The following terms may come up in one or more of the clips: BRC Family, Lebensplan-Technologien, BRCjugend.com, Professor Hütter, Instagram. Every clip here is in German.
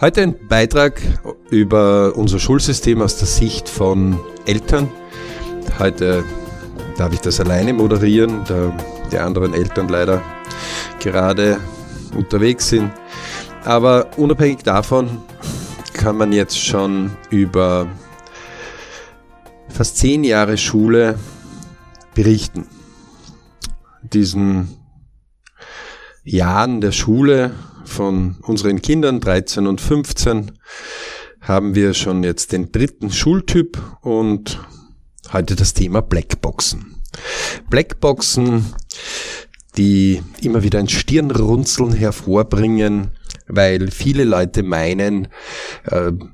Heute ein Beitrag über unser Schulsystem aus der Sicht von Eltern. Heute darf ich das alleine moderieren, da die anderen Eltern leider gerade unterwegs sind. Aber unabhängig davon kann man jetzt schon über fast 10 Jahre Schule berichten. Diesen Jahren der Schule von unseren Kindern, 13 und 15, haben wir schon jetzt den 3. Schultyp und heute das Thema Blackboxen. Blackboxen, die immer wieder ein Stirnrunzeln hervorbringen, weil viele Leute meinen,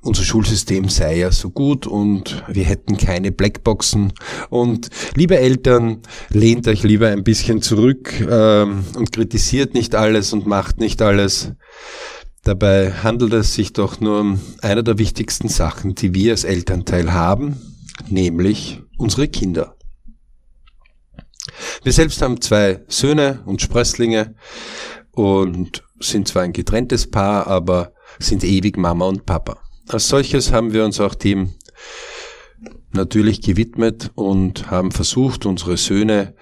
unser Schulsystem sei ja so gut und wir hätten keine Blackboxen. Und liebe Eltern, lehnt euch lieber ein bisschen zurück und kritisiert nicht alles und macht nicht alles. Dabei handelt es sich doch nur um eine der wichtigsten Sachen, die wir als Elternteil haben, nämlich unsere Kinder. Wir selbst haben 2 Söhne und Sprösslinge und sind zwar ein getrenntes Paar, aber sind ewig Mama und Papa. Als solches haben wir uns auch dem natürlich gewidmet und haben versucht, unsere Söhne,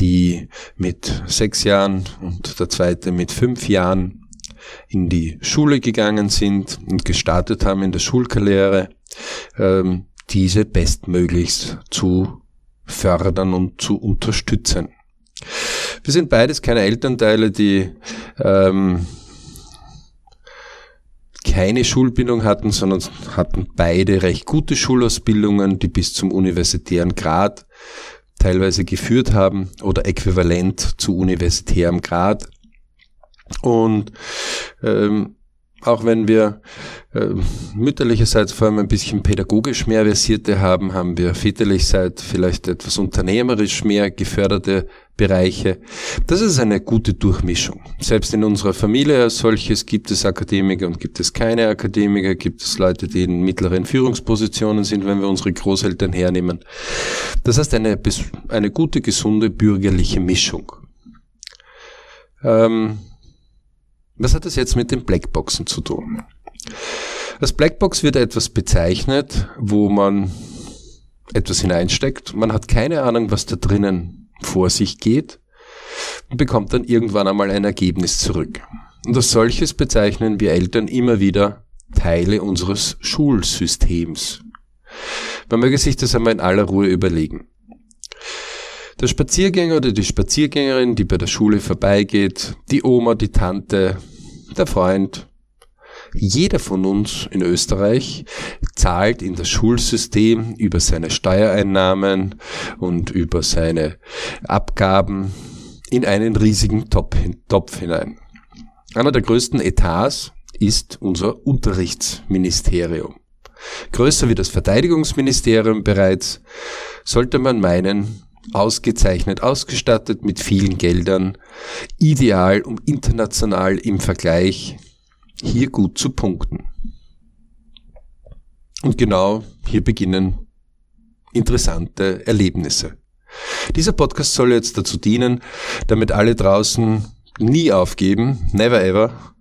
die mit 6 Jahren und der zweite mit 5 Jahren in die Schule gegangen sind und gestartet haben in der Schulkarriere, diese bestmöglichst zu fördern und zu unterstützen. Wir sind beides keine Elternteile, die keine Schulbildung hatten, sondern hatten beide recht gute Schulausbildungen, die bis zum universitären Grad teilweise geführt haben oder äquivalent zu universitärem Grad. Und auch wenn wir mütterlicherseits vor allem ein bisschen pädagogisch mehr Versierte haben, haben wir väterlichseits vielleicht etwas unternehmerisch mehr geförderte Bereiche. Das ist eine gute Durchmischung. Selbst in unserer Familie als solches gibt es Akademiker und gibt es keine Akademiker, gibt es Leute, die in mittleren Führungspositionen sind, wenn wir unsere Großeltern hernehmen. Das heißt eine gute, gesunde, bürgerliche Mischung. Was hat das jetzt mit den Blackboxen zu tun? Als Blackbox wird etwas bezeichnet, wo man etwas hineinsteckt. Man hat keine Ahnung, was da drinnen vor sich geht und bekommt dann irgendwann einmal ein Ergebnis zurück. Und als solches bezeichnen wir Eltern immer wieder Teile unseres Schulsystems. Man möge sich das einmal in aller Ruhe überlegen. Der Spaziergänger oder die Spaziergängerin, die bei der Schule vorbeigeht, die Oma, die Tante, der Freund. Jeder von uns in Österreich zahlt in das Schulsystem über seine Steuereinnahmen und über seine Abgaben in einen riesigen Topf hinein. Einer der größten Etats ist unser Unterrichtsministerium. Größer wie das Verteidigungsministerium bereits, sollte man meinen, ausgezeichnet, ausgestattet mit vielen Geldern, ideal, um international im Vergleich hier gut zu punkten. Und genau hier beginnen interessante Erlebnisse. Dieser Podcast soll jetzt dazu dienen, damit alle draußen nie aufgeben, never ever,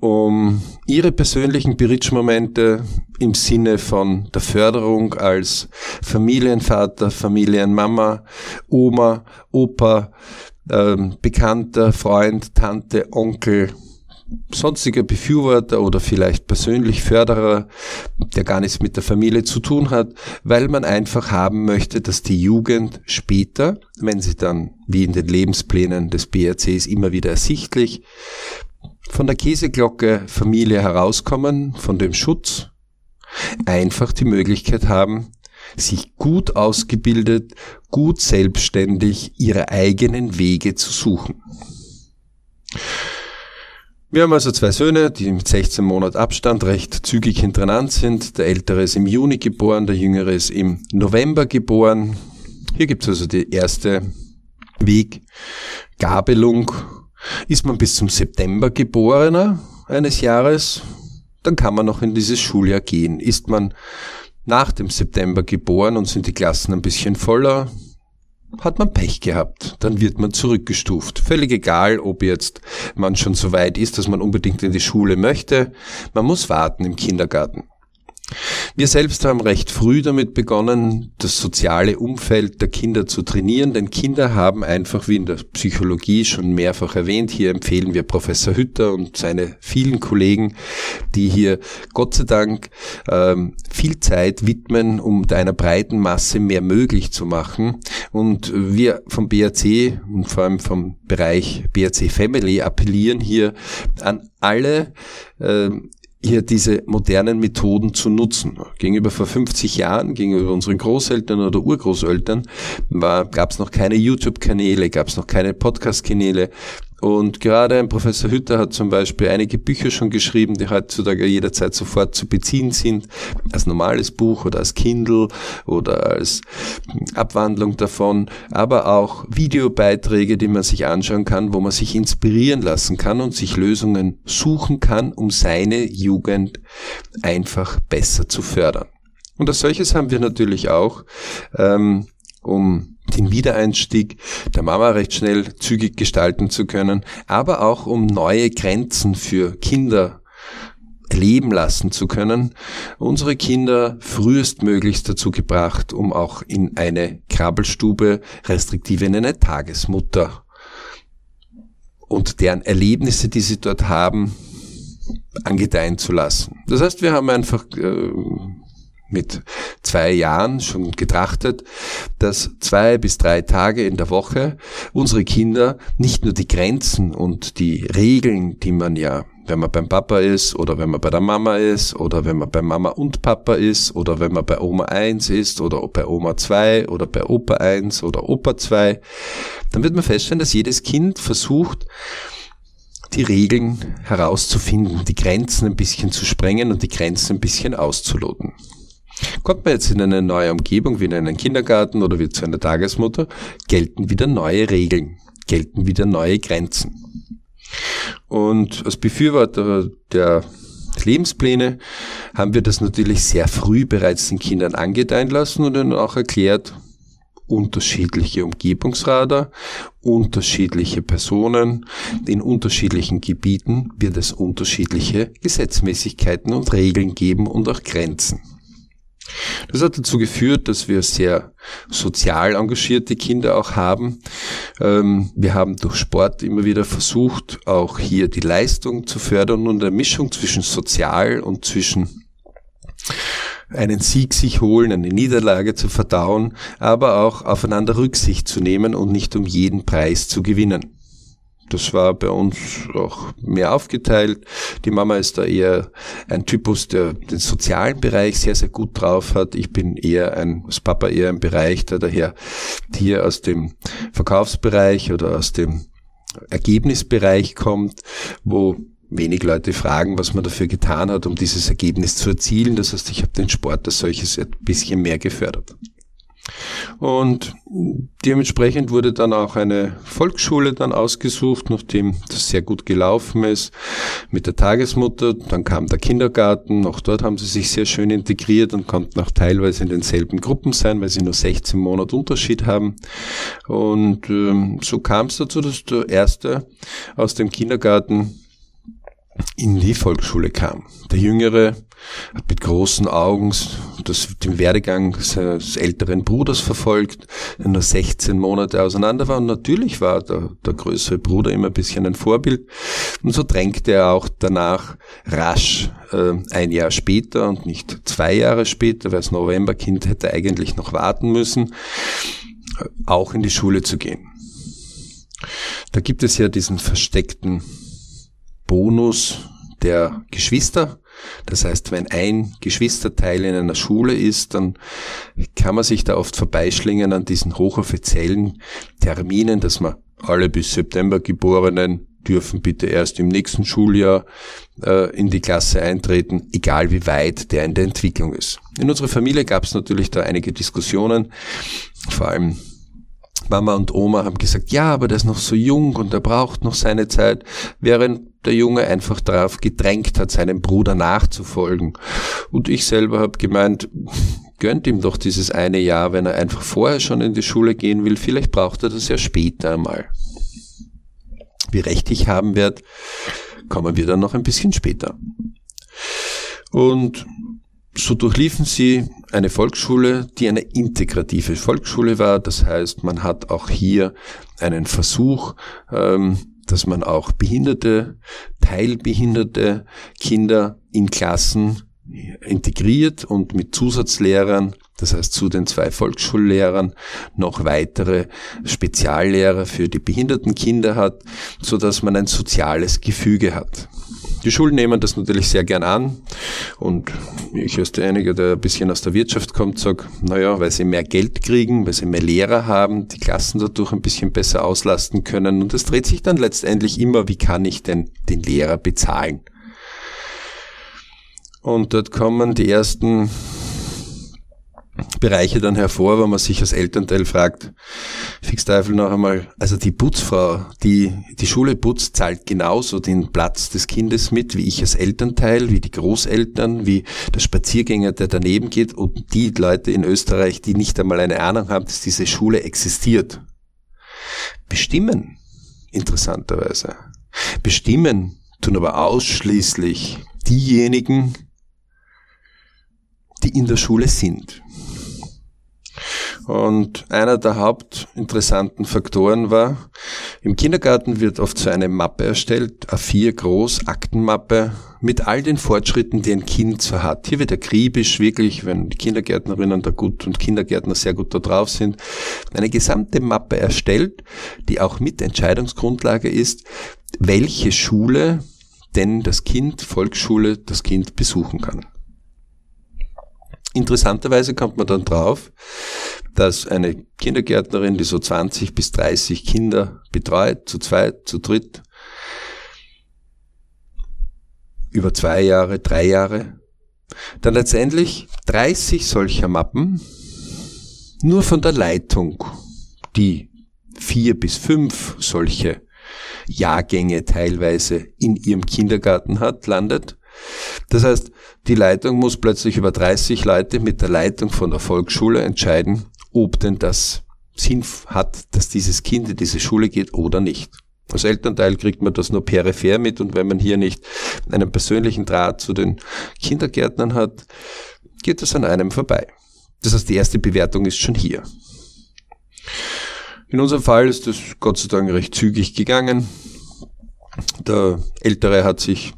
um ihre persönlichen Berichtsmomente im Sinne von der Förderung als Familienvater, Familienmama, Oma, Opa, Bekannter, Freund, Tante, Onkel, sonstiger Befürworter oder vielleicht persönlich Förderer, der gar nichts mit der Familie zu tun hat, weil man einfach haben möchte, dass die Jugend später, wenn sie dann, wie in den Lebensplänen des BRCs immer wieder ersichtlich, von der Käseglocke Familie herauskommen, von dem Schutz, einfach die Möglichkeit haben, sich gut ausgebildet, gut selbstständig ihre eigenen Wege zu suchen. Wir haben also 2 Söhne, die mit 16 Monaten Abstand recht zügig hintereinander sind. Der Ältere ist im Juni geboren, der Jüngere ist im November geboren. Hier gibt es also die erste Weggabelung. Ist man bis zum September Geborener eines Jahres, dann kann man noch in dieses Schuljahr gehen. Ist man nach dem September geboren und sind die Klassen ein bisschen voller, hat man Pech gehabt, dann wird man zurückgestuft. Völlig egal, ob jetzt man schon so weit ist, dass man unbedingt in die Schule möchte, man muss warten im Kindergarten. Wir selbst haben recht früh damit begonnen, das soziale Umfeld der Kinder zu trainieren, denn Kinder haben einfach, wie in der Psychologie schon mehrfach erwähnt, hier empfehlen wir Professor Hütter und seine vielen Kollegen, die hier Gott sei Dank viel Zeit widmen, um einer breiten Masse mehr möglich zu machen. Und wir vom BRC und vor allem vom Bereich BRC Family appellieren hier an alle, hier diese modernen Methoden zu nutzen. Gegenüber vor 50 Jahren, gegenüber unseren Großeltern oder Urgroßeltern gab es noch keine YouTube-Kanäle, gab es noch keine Podcast-Kanäle. Und gerade ein Professor Hütter hat zum Beispiel einige Bücher schon geschrieben, die heutzutage jederzeit sofort zu beziehen sind, als normales Buch oder als Kindle oder als Abwandlung davon, aber auch Videobeiträge, die man sich anschauen kann, wo man sich inspirieren lassen kann und sich Lösungen suchen kann, um seine Jugend einfach besser zu fördern. Und als solches haben wir natürlich auch, um den Wiedereinstieg der Mama recht schnell zügig gestalten zu können, aber auch um neue Grenzen für Kinder erleben lassen zu können, unsere Kinder frühestmöglichst dazu gebracht, um auch in eine Krabbelstube, restriktive in eine Tagesmutter und deren Erlebnisse, die sie dort haben, angedeihen zu lassen. Das heißt, wir haben einfach mit 2 Jahren schon getrachtet, dass 2 bis 3 Tage in der Woche unsere Kinder nicht nur die Grenzen und die Regeln, die man ja, wenn man beim Papa ist oder wenn man bei der Mama ist oder wenn man bei Mama und Papa ist oder wenn man bei Oma 1 ist oder bei Oma 2 oder bei Opa 1 oder Opa 2, dann wird man feststellen, dass jedes Kind versucht, die Regeln herauszufinden, die Grenzen ein bisschen zu sprengen und die Grenzen ein bisschen auszuloten. Kommt man jetzt in eine neue Umgebung, wie in einen Kindergarten oder wie zu einer Tagesmutter, gelten wieder neue Regeln, gelten wieder neue Grenzen. Und als Befürworter der Lebenspläne haben wir das natürlich sehr früh bereits den Kindern angedeihen lassen und ihnen auch erklärt, unterschiedliche Umgebungsradar, unterschiedliche Personen, in unterschiedlichen Gebieten wird es unterschiedliche Gesetzmäßigkeiten und Regeln geben und auch Grenzen. Das hat dazu geführt, dass wir sehr sozial engagierte Kinder auch haben. Wir haben durch Sport immer wieder versucht, auch hier die Leistung zu fördern und eine Mischung zwischen sozial und zwischen einen Sieg sich holen, eine Niederlage zu verdauen, aber auch aufeinander Rücksicht zu nehmen und nicht um jeden Preis zu gewinnen. Das war bei uns auch mehr aufgeteilt. Die Mama ist da eher ein Typus, der den sozialen Bereich sehr, sehr gut drauf hat. Ich bin eher als Papa eher ein Bereich, der daher hier aus dem Verkaufsbereich oder aus dem Ergebnisbereich kommt, wo wenig Leute fragen, was man dafür getan hat, um dieses Ergebnis zu erzielen. Das heißt, ich habe den Sport als solches ein bisschen mehr gefördert. Und dementsprechend wurde dann auch eine Volksschule dann ausgesucht, nachdem das sehr gut gelaufen ist mit der Tagesmutter. Dann kam der Kindergarten, auch dort haben sie sich sehr schön integriert und konnten auch teilweise in denselben Gruppen sein, weil sie nur 16 Monate Unterschied haben. Und so kam es dazu, dass der Erste aus dem Kindergarten in die Volksschule kam. Der Jüngere hat mit großen Augen den Werdegang seines älteren Bruders verfolgt, der nur 16 Monate auseinander war. Und natürlich war der größere Bruder immer ein bisschen ein Vorbild. Und so drängte er auch danach rasch 1 Jahr später und nicht 2 Jahre später, weil das Novemberkind hätte eigentlich noch warten müssen, auch in die Schule zu gehen. Da gibt es ja diesen versteckten Bonus der Geschwister. Das heißt, wenn ein Geschwisterteil in einer Schule ist, dann kann man sich da oft vorbeischlingen an diesen hochoffiziellen Terminen, dass man alle bis September Geborenen dürfen bitte erst im nächsten Schuljahr in die Klasse eintreten, egal wie weit der in der Entwicklung ist. In unserer Familie gab es natürlich da einige Diskussionen, vor allem Mama und Oma haben gesagt, ja, aber der ist noch so jung und er braucht noch seine Zeit, während der Junge einfach darauf gedrängt hat, seinem Bruder nachzufolgen. Und ich selber habe gemeint, Gönnt ihm doch dieses eine Jahr, wenn er einfach vorher schon in die Schule gehen will. Vielleicht braucht er das ja später einmal. Wie recht ich haben werde, kommen wir dann noch ein bisschen später. Und so durchliefen sie eine Volksschule, die eine integrative Volksschule war. Das heißt, man hat auch hier einen Versuch, dass man auch behinderte, teilbehinderte Kinder in Klassen integriert und mit Zusatzlehrern, das heißt zu den 2 Volksschullehrern, noch weitere Speziallehrer für die behinderten Kinder hat, so dass man ein soziales Gefüge hat. Die Schulen nehmen das natürlich sehr gern an und ich höre einige, der ein bisschen aus der Wirtschaft kommt, sagt, naja, weil sie mehr Geld kriegen, weil sie mehr Lehrer haben, die Klassen dadurch ein bisschen besser auslasten können und es dreht sich dann letztendlich immer, wie kann ich denn den Lehrer bezahlen? Und dort kommen die ersten Bereiche dann hervor, wenn man sich als Elternteil fragt, Fixteufel noch einmal, also die Putzfrau, die Schule putzt, zahlt genauso den Platz des Kindes mit, wie ich als Elternteil, wie die Großeltern, wie der Spaziergänger, der daneben geht und die Leute in Österreich, die nicht einmal eine Ahnung haben, dass diese Schule existiert. Bestimmen, interessanterweise. Bestimmen tun aber ausschließlich diejenigen, die in der Schule sind. Und einer der hauptinteressanten Faktoren war, im Kindergarten wird oft so eine Mappe erstellt, A4 groß, Aktenmappe, mit all den Fortschritten, die ein Kind so hat. Hier wird akribisch wirklich, wenn die Kindergärtnerinnen da gut und Kindergärtner sehr gut da drauf sind, eine gesamte Mappe erstellt, die auch mit Entscheidungsgrundlage ist, welche Schule denn das Kind, Volksschule, das Kind besuchen kann. Interessanterweise kommt man dann drauf, dass eine Kindergärtnerin, die so 20 bis 30 Kinder betreut, zu 2, zu 3, über 2 Jahre, 3 Jahre, dann letztendlich 30 solcher Mappen nur von der Leitung, die 4 bis 5 solche Jahrgänge teilweise in ihrem Kindergarten hat, landet. Das heißt, die Leitung muss plötzlich über 30 Leute mit der Leitung von der Volksschule entscheiden, ob denn das Sinn hat, dass dieses Kind in diese Schule geht oder nicht. Als Elternteil kriegt man das nur peripher mit und wenn man hier nicht einen persönlichen Draht zu den Kindergärtnern hat, geht das an einem vorbei. Das heißt, die erste Bewertung ist schon hier. In unserem Fall ist das Gott sei Dank recht zügig gegangen. Der Ältere hat sich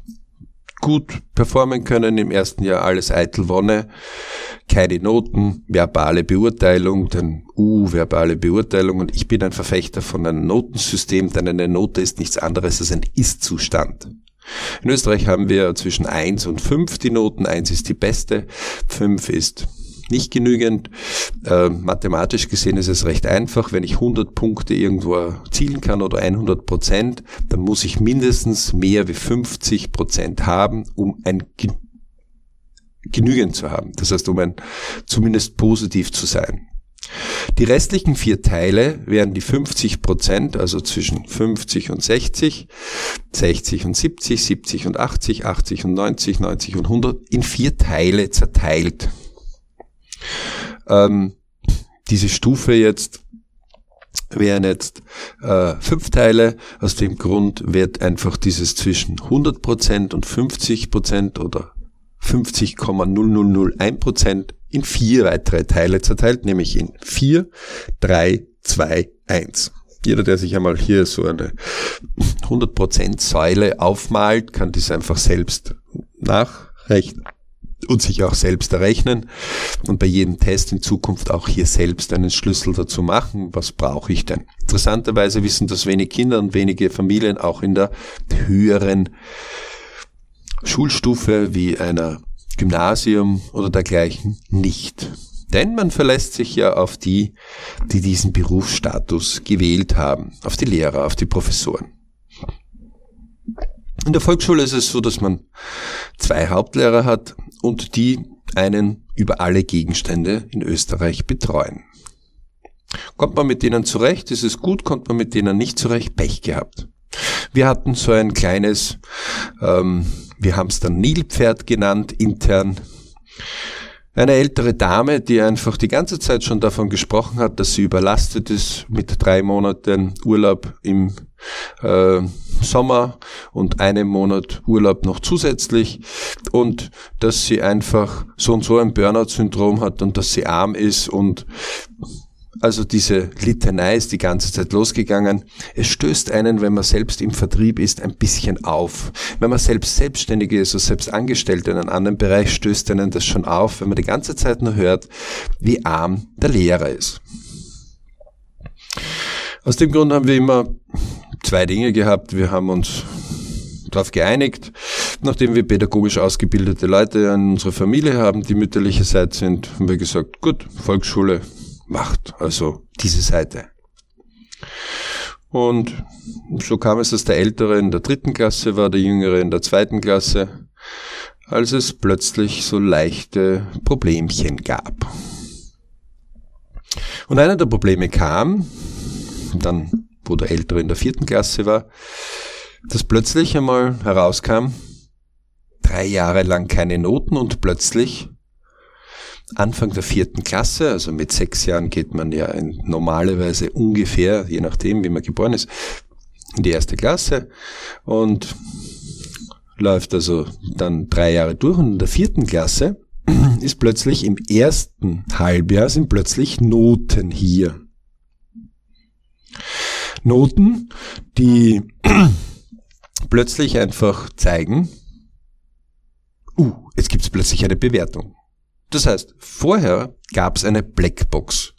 gut performen können, im ersten Jahr alles eitel Wonne, keine Noten, verbale Beurteilung, dann verbale Beurteilung und ich bin ein Verfechter von einem Notensystem, denn eine Note ist nichts anderes als ein Ist-Zustand. In Österreich haben wir zwischen 1 und 5 die Noten, 1 ist die beste, 5 ist nicht genügend. Mathematisch gesehen ist es recht einfach, wenn ich 100 Punkte irgendwo erzielen kann oder 100%, dann muss ich mindestens mehr wie 50% haben, um ein genügend zu haben. Das heißt, um ein zumindest positiv zu sein. Die restlichen 4 Teile wären die 50%, also zwischen 50 und 60, 60 und 70, 70 und 80, 80 und 90, 90 und 100 in 4 Teile zerteilt. Diese Stufe jetzt wären jetzt 5 Teile. Aus dem Grund wird einfach dieses zwischen 100% und 50% oder 50,0001% in 4 weitere Teile zerteilt, nämlich in 4, 3, 2, 1. Jeder, der sich einmal hier so eine 100% Säule aufmalt, kann dies einfach selbst nachrechnen und sich auch selbst errechnen und bei jedem Test in Zukunft auch hier selbst einen Schlüssel dazu machen, was brauche ich denn? Interessanterweise wissen das wenige Kinder und wenige Familien auch in der höheren Schulstufe wie einer Gymnasium oder dergleichen nicht. Denn man verlässt sich ja auf die, die diesen Berufsstatus gewählt haben, auf die Lehrer, auf die Professoren. In der Volksschule ist es so, dass man 2 Hauptlehrer hat und die einen über alle Gegenstände in Österreich betreuen. Kommt man mit denen zurecht, ist es gut, kommt man mit denen nicht zurecht, Pech gehabt. Wir hatten so ein kleines, wir haben es dann Nilpferd genannt, intern. Eine ältere Dame, die einfach die ganze Zeit schon davon gesprochen hat, dass sie überlastet ist mit 3 Monaten Urlaub im Sommer und 1 Monat Urlaub noch zusätzlich und dass sie einfach so und so ein Burnout-Syndrom hat und dass sie arm ist und also diese Litanei ist die ganze Zeit losgegangen. Es stößt einen, wenn man selbst im Vertrieb ist, ein bisschen auf. Wenn man selbst Selbstständige ist oder selbst Angestellte in einem anderen Bereich, stößt einen das schon auf, wenn man die ganze Zeit nur hört, wie arm der Lehrer ist. Aus dem Grund haben wir immer 2 Dinge gehabt. Wir haben uns darauf geeinigt, nachdem wir pädagogisch ausgebildete Leute in unserer Familie haben, die mütterlicherseits sind, haben wir gesagt, gut, Volksschule macht, also diese Seite. Und so kam es, dass der Ältere in der 3. Klasse war, der Jüngere in der 2. Klasse, als es plötzlich so leichte Problemchen gab. Und einer der Probleme kam, dann, wo der Ältere in der 4. Klasse war, dass plötzlich einmal herauskam, 3 Jahre lang keine Noten und plötzlich Anfang der 4. Klasse, also mit 6 Jahren geht man ja normalerweise ungefähr, je nachdem wie man geboren ist, in die 1. Klasse und läuft also dann 3 Jahre durch und in der 4. Klasse ist plötzlich im ersten Halbjahr sind plötzlich Noten hier. Noten, die plötzlich einfach zeigen, jetzt gibt's plötzlich eine Bewertung. Das heißt, vorher gab es eine Blackbox,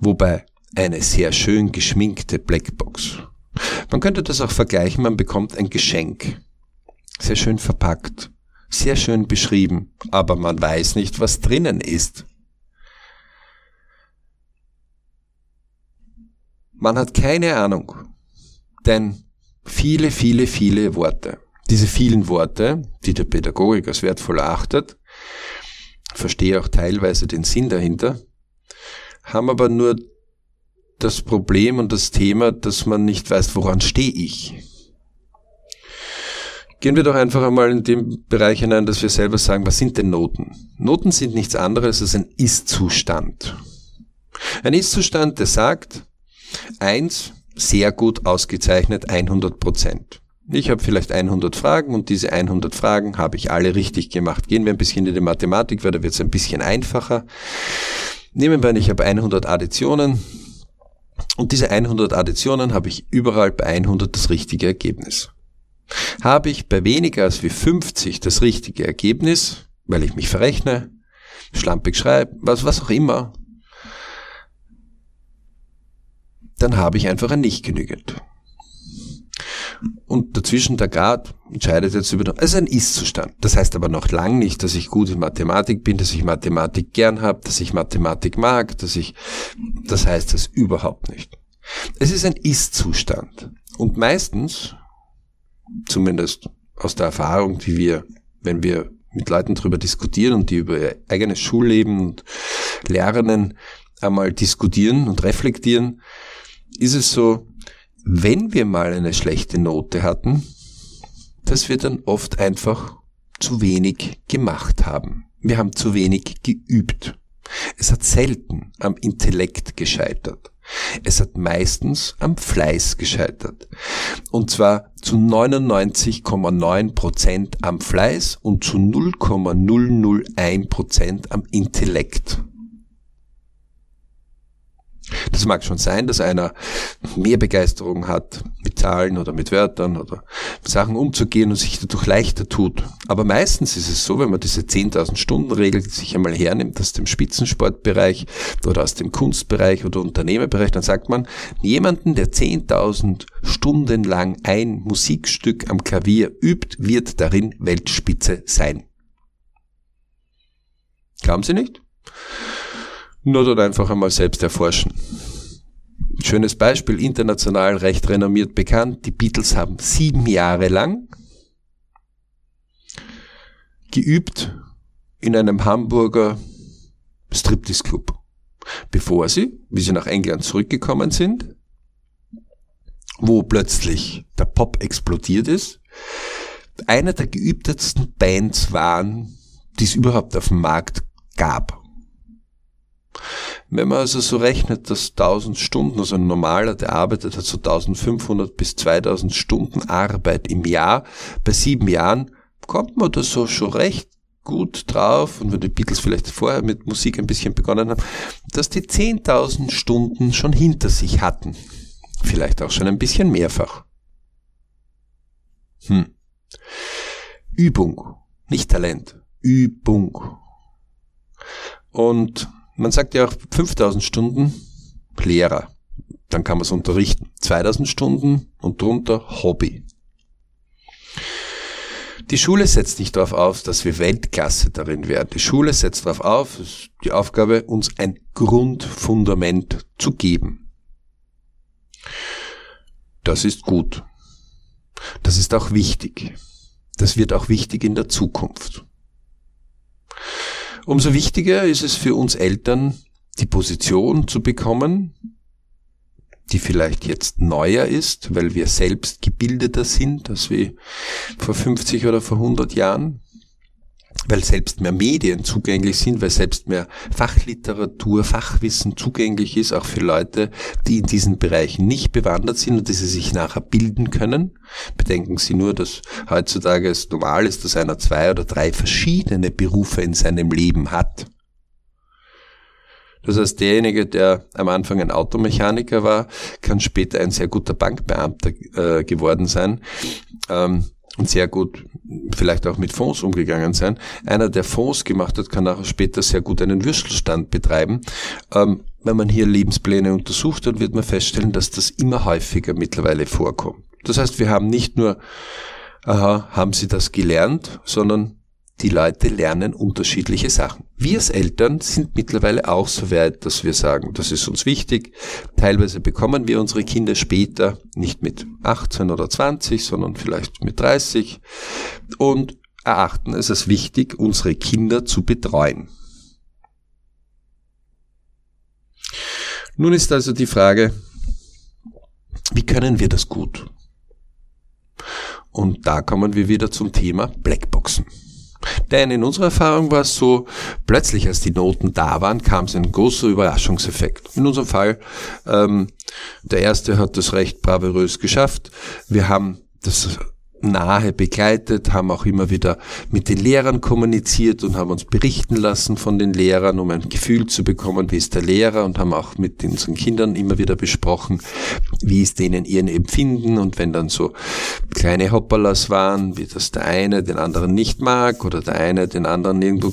wobei eine sehr schön geschminkte Blackbox. Man könnte das auch vergleichen, man bekommt ein Geschenk, sehr schön verpackt, sehr schön beschrieben, aber man weiß nicht, was drinnen ist. Man hat keine Ahnung, denn viele, viele, viele Worte, diese vielen Worte, die der Pädagogik als wertvoll erachtet, verstehe auch teilweise den Sinn dahinter, haben aber nur das Problem und das Thema, dass man nicht weiß, woran stehe ich. Gehen wir doch einfach einmal in den Bereich hinein, dass wir selber sagen, was sind denn Noten? Noten sind nichts anderes als ein Ist-Zustand. Ein Ist-Zustand, der sagt, 1, sehr gut ausgezeichnet, 100%. Ich habe vielleicht 100 Fragen und diese 100 Fragen habe ich alle richtig gemacht. Gehen wir ein bisschen in die Mathematik, weil da wird es ein bisschen einfacher. Nehmen wir an, ich habe 100 Additionen und diese 100 Additionen habe ich überall bei 100 das richtige Ergebnis. Habe ich bei weniger als wie 50 das richtige Ergebnis, weil ich mich verrechne, schlampig schreibe, was auch immer, dann habe ich einfach ein nicht genügend. Und dazwischen der Grad entscheidet jetzt über, also ein Ist-Zustand. Das heißt aber noch lang nicht, dass ich gut in Mathematik bin, dass ich Mathematik gern habe, dass ich Mathematik mag, das heißt das überhaupt nicht. Es ist ein Ist-Zustand. Und meistens, zumindest aus der Erfahrung, die wir, wenn wir mit Leuten darüber diskutieren und die über ihr eigenes Schulleben und Lehrerinnen einmal diskutieren und reflektieren, ist es so, wenn wir mal eine schlechte Note hatten, dass wir dann oft einfach zu wenig gemacht haben. Wir haben zu wenig geübt. Es hat selten am Intellekt gescheitert. Es hat meistens am Fleiß gescheitert. Und zwar zu 99,9% am Fleiß und zu 0,001% am Intellekt. Das mag schon sein, dass einer mehr Begeisterung hat, mit Zahlen oder mit Wörtern oder mit Sachen umzugehen und sich dadurch leichter tut. Aber meistens ist es so, wenn man diese 10.000 Stunden Regel sich einmal hernimmt aus dem Spitzensportbereich oder aus dem Kunstbereich oder Unternehmerbereich, dann sagt man, jemanden, der 10.000 Stunden lang ein Musikstück am Klavier übt, wird darin Weltspitze sein. Glauben Sie nicht? Nur dort einfach einmal selbst erforschen. Schönes Beispiel, international recht renommiert bekannt, die Beatles haben 7 Jahre lang geübt in einem Hamburger Striptease Club, bevor sie, wie sie nach England zurückgekommen sind, wo plötzlich der Pop explodiert ist, einer der geübtesten Bands waren, die es überhaupt auf dem Markt gab. Wenn man also so rechnet, dass 1000 Stunden, also ein Normaler, der arbeitet, hat so 1500 bis 2000 Stunden Arbeit im Jahr, bei 7 Jahren, kommt man da so schon recht gut drauf, und wenn die Beatles vielleicht vorher mit Musik ein bisschen begonnen haben, dass die 10.000 Stunden schon hinter sich hatten. Vielleicht auch schon ein bisschen mehrfach. Übung, nicht Talent, Übung. Und man sagt ja auch 5.000 Stunden Lehrer, dann kann man es unterrichten. 2.000 Stunden und drunter Hobby. Die Schule setzt nicht darauf auf, dass wir Weltklasse darin werden. Die Schule setzt darauf auf, die Aufgabe, uns ein Grundfundament zu geben. Das ist gut. Das ist auch wichtig. Das wird auch wichtig in der Zukunft. Umso wichtiger ist es für uns Eltern, die Position zu bekommen, die vielleicht jetzt neuer ist, weil wir selbst gebildeter sind, als wir vor 50 oder vor 100 Jahren, weil selbst mehr Medien zugänglich sind, weil selbst mehr Fachliteratur, Fachwissen zugänglich ist, auch für Leute, die in diesen Bereichen nicht bewandert sind und die sie sich nachher bilden können. Bedenken Sie nur, dass heutzutage es normal ist, dass einer 2 oder 3 verschiedene Berufe in seinem Leben hat. Das heißt, derjenige, der am Anfang ein Automechaniker war, kann später ein sehr guter Bankbeamter geworden sein und sehr gut vielleicht auch mit Fonds umgegangen sein. Einer, der Fonds gemacht hat, kann auch später sehr gut einen Würstelstand betreiben. Wenn man hier Lebenspläne untersucht, dann wird man feststellen, dass das immer häufiger mittlerweile vorkommt. Das heißt, wir haben nicht nur, haben Sie das gelernt, sondern die Leute lernen unterschiedliche Sachen. Wir als Eltern sind mittlerweile auch so weit, dass wir sagen, das ist uns wichtig. Teilweise bekommen wir unsere Kinder später, nicht mit 18 oder 20, sondern vielleicht mit 30, und erachten es als wichtig, unsere Kinder zu betreuen. Nun ist also die Frage, wie können wir das gut? Und da kommen wir wieder zum Thema Blackboxen. Denn in unserer Erfahrung war es so, plötzlich als die Noten da waren, kam es ein großer Überraschungseffekt. In unserem Fall, der Erste hat das recht bravourös geschafft. Wir haben das nahe begleitet, haben auch immer wieder mit den Lehrern kommuniziert und haben uns berichten lassen von den Lehrern, um ein Gefühl zu bekommen, wie ist der Lehrer, und haben auch mit unseren Kindern immer wieder besprochen, wie ist denen ihren Empfinden, und wenn dann so kleine Hopperlas waren, wie das der eine den anderen nicht mag oder der eine den anderen irgendwo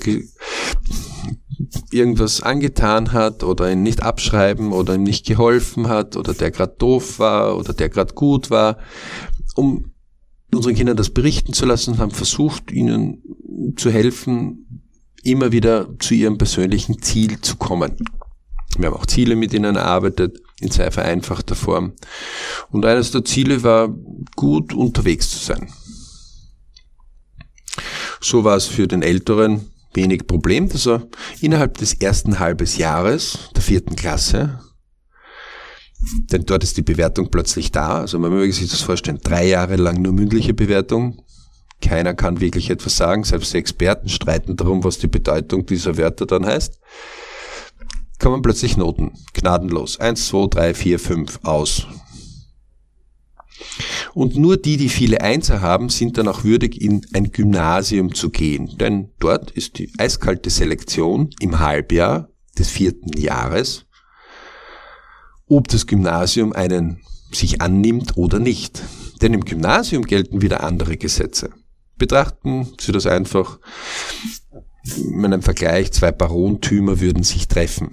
irgendwas angetan hat oder ihn nicht abschreiben oder ihm nicht geholfen hat oder der gerade doof war oder der gerade gut war, um unseren Kindern das berichten zu lassen, und haben versucht, ihnen zu helfen, immer wieder zu ihrem persönlichen Ziel zu kommen. Wir haben auch Ziele mit ihnen erarbeitet, in sehr vereinfachter Form. Und eines der Ziele war, gut unterwegs zu sein. So war es für den Älteren wenig Problem, dass er innerhalb des ersten halben Jahres der 4. Klasse, denn dort ist die Bewertung plötzlich da. Also man möge sich das vorstellen, 3 Jahre lang nur mündliche Bewertung. Keiner kann wirklich etwas sagen. Selbst die Experten streiten darum, was die Bedeutung dieser Wörter dann heißt. Kommen plötzlich Noten. Gnadenlos. 1, 2, 3, 4, 5 aus. Und nur die, die viele Einser haben, sind dann auch würdig, in ein Gymnasium zu gehen. Denn dort ist die eiskalte Selektion im Halbjahr des 4. Jahres, ob das Gymnasium einen sich annimmt oder nicht. Denn im Gymnasium gelten wieder andere Gesetze. Betrachten Sie das einfach in einem Vergleich, 2 Barontümer würden sich treffen.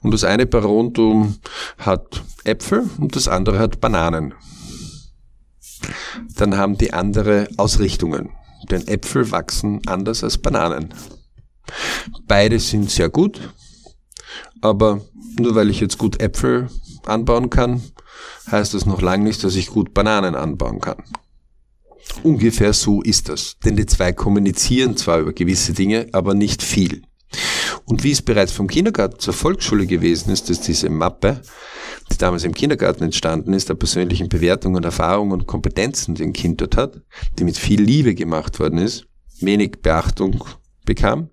Und das eine Barontum hat Äpfel und das andere hat Bananen. Dann haben die andere Ausrichtungen, denn Äpfel wachsen anders als Bananen. Beide sind sehr gut, aber nur weil ich jetzt gut Äpfel anbauen kann, heißt das noch lange nicht, dass ich gut Bananen anbauen kann. Ungefähr so ist das. Denn die zwei kommunizieren zwar über gewisse Dinge, aber nicht viel. Und wie es bereits vom Kindergarten zur Volksschule gewesen ist, dass diese Mappe, die damals im Kindergarten entstanden ist, der persönlichen Bewertungen, Erfahrungen und Kompetenzen, die ein Kind dort hat, die mit viel Liebe gemacht worden ist, wenig Beachtung bekam,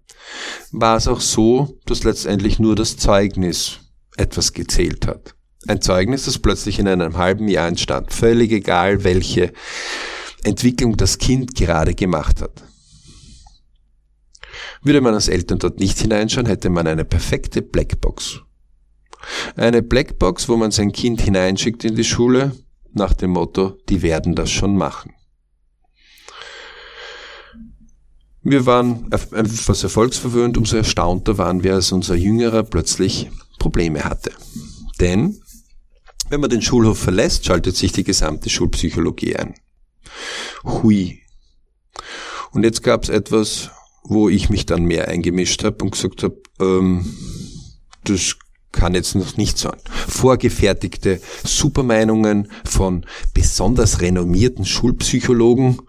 war es auch so, dass letztendlich nur das Zeugnis etwas gezählt hat. Ein Zeugnis, das plötzlich in einem halben Jahr entstand, völlig egal, welche Entwicklung das Kind gerade gemacht hat. Würde man als Eltern dort nicht hineinschauen, hätte man eine perfekte Blackbox. Eine Blackbox, wo man sein Kind hineinschickt in die Schule, nach dem Motto, die werden das schon machen. Wir waren etwas erfolgsverwöhnt, umso erstaunter waren wir, als unser Jüngerer plötzlich Probleme hatte. Denn wenn man den Schulhof verlässt, schaltet sich die gesamte Schulpsychologie ein. Hui. Und jetzt gab es etwas, wo ich mich dann mehr eingemischt habe und gesagt habe, das kann jetzt noch nicht sein. Vorgefertigte Supermeinungen von besonders renommierten Schulpsychologen,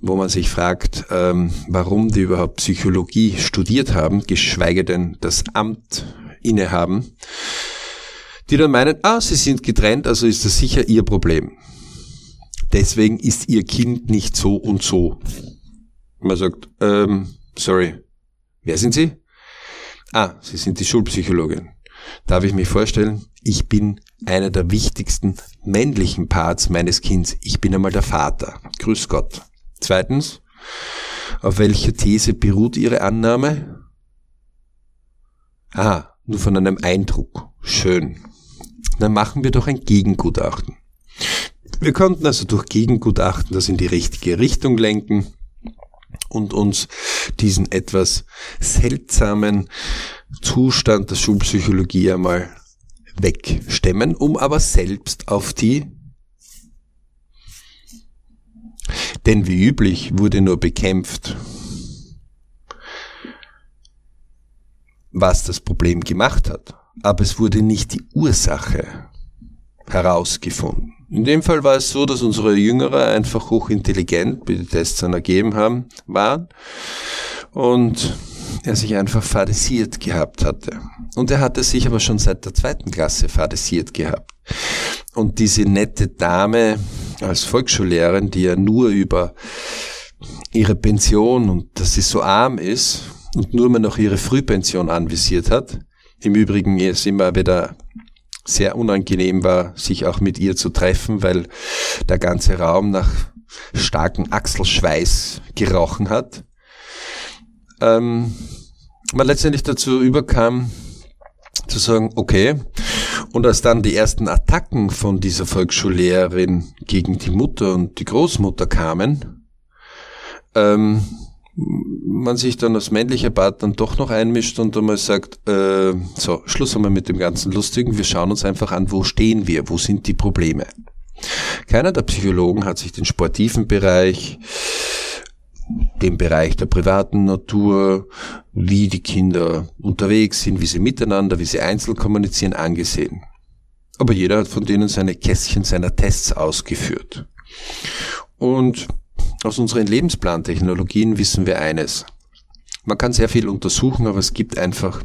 wo man sich fragt, warum die überhaupt Psychologie studiert haben, geschweige denn das Amt innehaben, die dann meinen, sie sind getrennt, also ist das sicher ihr Problem. Deswegen ist ihr Kind nicht so und so. Man sagt, sorry, wer sind Sie? Sie sind die Schulpsychologin. Darf ich mich vorstellen, ich bin einer der wichtigsten männlichen Parts meines Kindes. Ich bin einmal der Vater. Grüß Gott. Zweitens, auf welcher These beruht Ihre Annahme? Nur von einem Eindruck. Schön. Dann machen wir doch ein Gegengutachten. Wir konnten also durch Gegengutachten das in die richtige Richtung lenken und uns diesen etwas seltsamen Zustand der Schulpsychologie einmal wegstemmen, um aber selbst auf die... Denn wie üblich wurde nur bekämpft, was das Problem gemacht hat, aber es wurde nicht die Ursache herausgefunden. In dem Fall war es so, dass unsere Jüngerer einfach hochintelligent, wie die Tests dann ergeben haben, waren und er sich einfach fadisiert gehabt hatte. Und er hatte sich aber schon seit der 2. Klasse fadisiert gehabt. Und diese nette Dame als Volksschullehrerin, die ja nur über ihre Pension und dass sie so arm ist und nur mehr noch ihre Frühpension anvisiert hat, im Übrigen ist immer wieder... sehr unangenehm war, sich auch mit ihr zu treffen, weil der ganze Raum nach starkem Achselschweiß gerochen hat. Man letztendlich dazu überkam, zu sagen, okay, und als dann die ersten Attacken von dieser Volksschullehrerin gegen die Mutter und die Großmutter kamen, man sich dann als männlicher Part dann doch noch einmischt und einmal sagt, so, Schluss einmal mit dem ganzen Lustigen, wir schauen uns einfach an, wo stehen wir, wo sind die Probleme. Keiner der Psychologen hat sich den sportiven Bereich, den Bereich der privaten Natur, wie die Kinder unterwegs sind, wie sie miteinander, wie sie einzeln kommunizieren, angesehen. Aber jeder hat von denen seine Kästchen seiner Tests ausgeführt. Und aus unseren Lebensplan-Technologien wissen wir eines. Man kann sehr viel untersuchen, aber es gibt einfach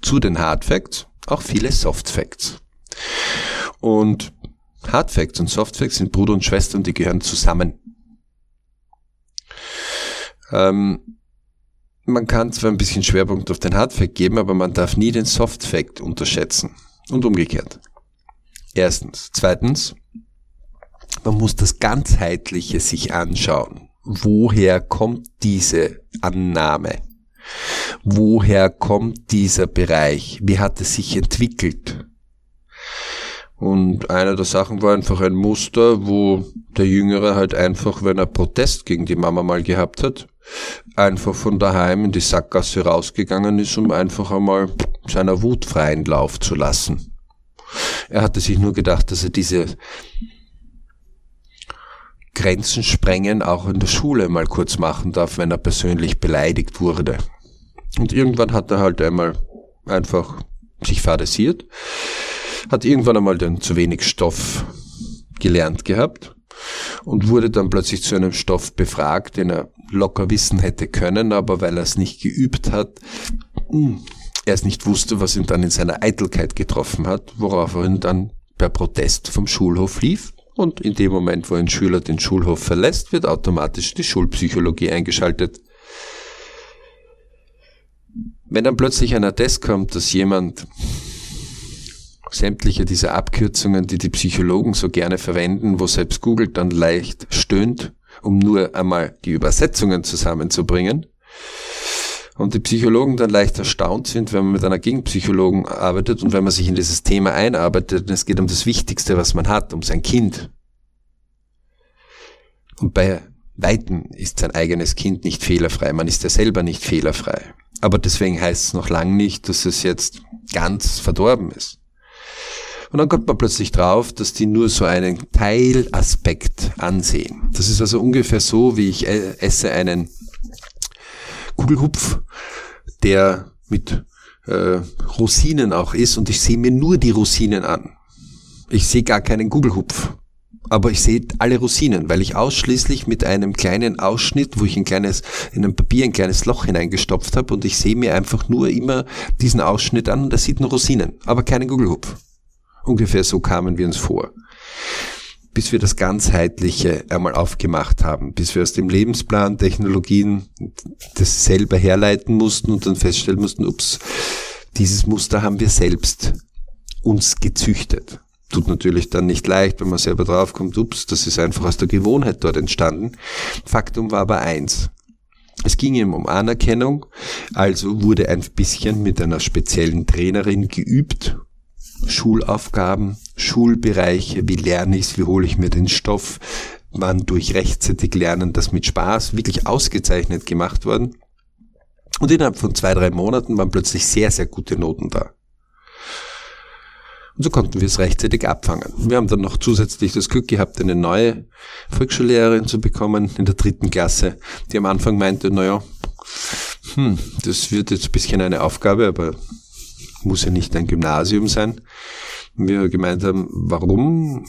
zu den Hard Facts auch viele Soft Facts. Und Hard Facts und Soft Facts sind Bruder und Schwester und die gehören zusammen. Man kann zwar ein bisschen Schwerpunkt auf den Hard Fact geben, aber man darf nie den Soft Fact unterschätzen. Und umgekehrt. Erstens. Zweitens. Man muss das Ganzheitliche sich anschauen. Woher kommt diese Annahme? Woher kommt dieser Bereich? Wie hat es sich entwickelt? Und einer der Sachen war einfach ein Muster, wo der Jüngere halt einfach, wenn er Protest gegen die Mama mal gehabt hat, einfach von daheim in die Sackgasse rausgegangen ist, um einfach einmal seiner Wut freien Lauf zu lassen. Er hatte sich nur gedacht, dass er diese... Grenzen sprengen, auch in der Schule mal kurz machen darf, wenn er persönlich beleidigt wurde. Und irgendwann hat er halt einmal einfach sich fadisiert, hat irgendwann einmal dann zu wenig Stoff gelernt gehabt und wurde dann plötzlich zu einem Stoff befragt, den er locker wissen hätte können, aber weil er es nicht geübt hat, er es nicht wusste, was ihn dann in seiner Eitelkeit getroffen hat, worauf er ihn dann per Protest vom Schulhof lief. Und in dem Moment, wo ein Schüler den Schulhof verlässt, wird automatisch die Schulpsychologie eingeschaltet. Wenn dann plötzlich ein Attest kommt, dass jemand sämtliche dieser Abkürzungen, die die Psychologen so gerne verwenden, wo selbst Google dann leicht stöhnt, um nur einmal die Übersetzungen zusammenzubringen, und die Psychologen dann leicht erstaunt sind, wenn man mit einer Gegenpsychologen arbeitet und wenn man sich in dieses Thema einarbeitet, und es geht um das Wichtigste, was man hat, um sein Kind. Und bei Weitem ist sein eigenes Kind nicht fehlerfrei, man ist ja selber nicht fehlerfrei. Aber deswegen heißt es noch lange nicht, dass es jetzt ganz verdorben ist. Und dann kommt man plötzlich drauf, dass die nur so einen Teilaspekt ansehen. Das ist also ungefähr so, wie ich esse einen Kugelhupf, der mit Rosinen auch ist, und ich sehe mir nur die Rosinen an. Ich sehe gar keinen Kugelhupf, aber ich sehe alle Rosinen, weil ich ausschließlich mit einem kleinen Ausschnitt, wo ich in ein Papier ein kleines Loch hineingestopft habe, und ich sehe mir einfach nur immer diesen Ausschnitt an, und da sieht nur Rosinen, aber keinen Kugelhupf. Ungefähr so kamen wir uns vor, bis wir das Ganzheitliche einmal aufgemacht haben, bis wir aus dem Lebensplan Technologien das selber herleiten mussten und dann feststellen mussten, ups, dieses Muster haben wir selbst uns gezüchtet. Tut natürlich dann nicht leicht, wenn man selber draufkommt, ups, das ist einfach aus der Gewohnheit dort entstanden. Faktum war aber eins. Es ging ihm um Anerkennung, also wurde ein bisschen mit einer speziellen Trainerin geübt, Schulaufgaben, Schulbereiche, wie lerne ich es, wie hole ich mir den Stoff, wann durch rechtzeitig lernen, das mit Spaß, wirklich ausgezeichnet gemacht worden. Und innerhalb von 2-3 Monaten waren plötzlich sehr, sehr gute Noten da. Und so konnten wir es rechtzeitig abfangen. Wir haben dann noch zusätzlich das Glück gehabt, eine neue Volksschullehrerin zu bekommen in der 3. Klasse, die am Anfang meinte, das wird jetzt ein bisschen eine Aufgabe, aber muss ja nicht ein Gymnasium sein. Wir gemeint haben, warum?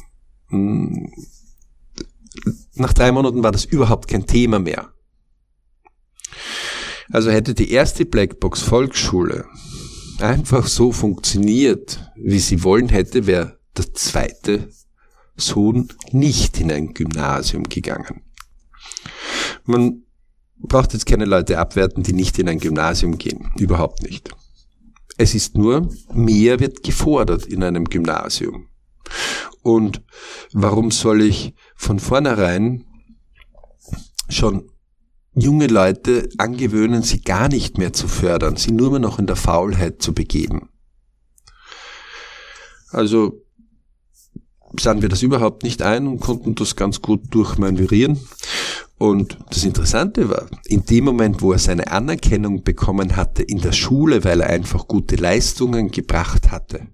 Nach 3 Monaten war das überhaupt kein Thema mehr. Also hätte die erste Blackbox Volksschule einfach so funktioniert, wie sie wollen hätte, wäre der zweite Sohn nicht in ein Gymnasium gegangen. Man braucht jetzt keine Leute abwerten, die nicht in ein Gymnasium gehen. Überhaupt nicht. Es ist nur, mehr wird gefordert in einem Gymnasium. Und warum soll ich von vornherein schon junge Leute angewöhnen, sie gar nicht mehr zu fördern, sie nur mehr noch in der Faulheit zu begeben? Also sahen wir das überhaupt nicht ein und konnten das ganz gut durchmanövrieren. Und das Interessante war, in dem Moment, wo er seine Anerkennung bekommen hatte in der Schule, weil er einfach gute Leistungen gebracht hatte,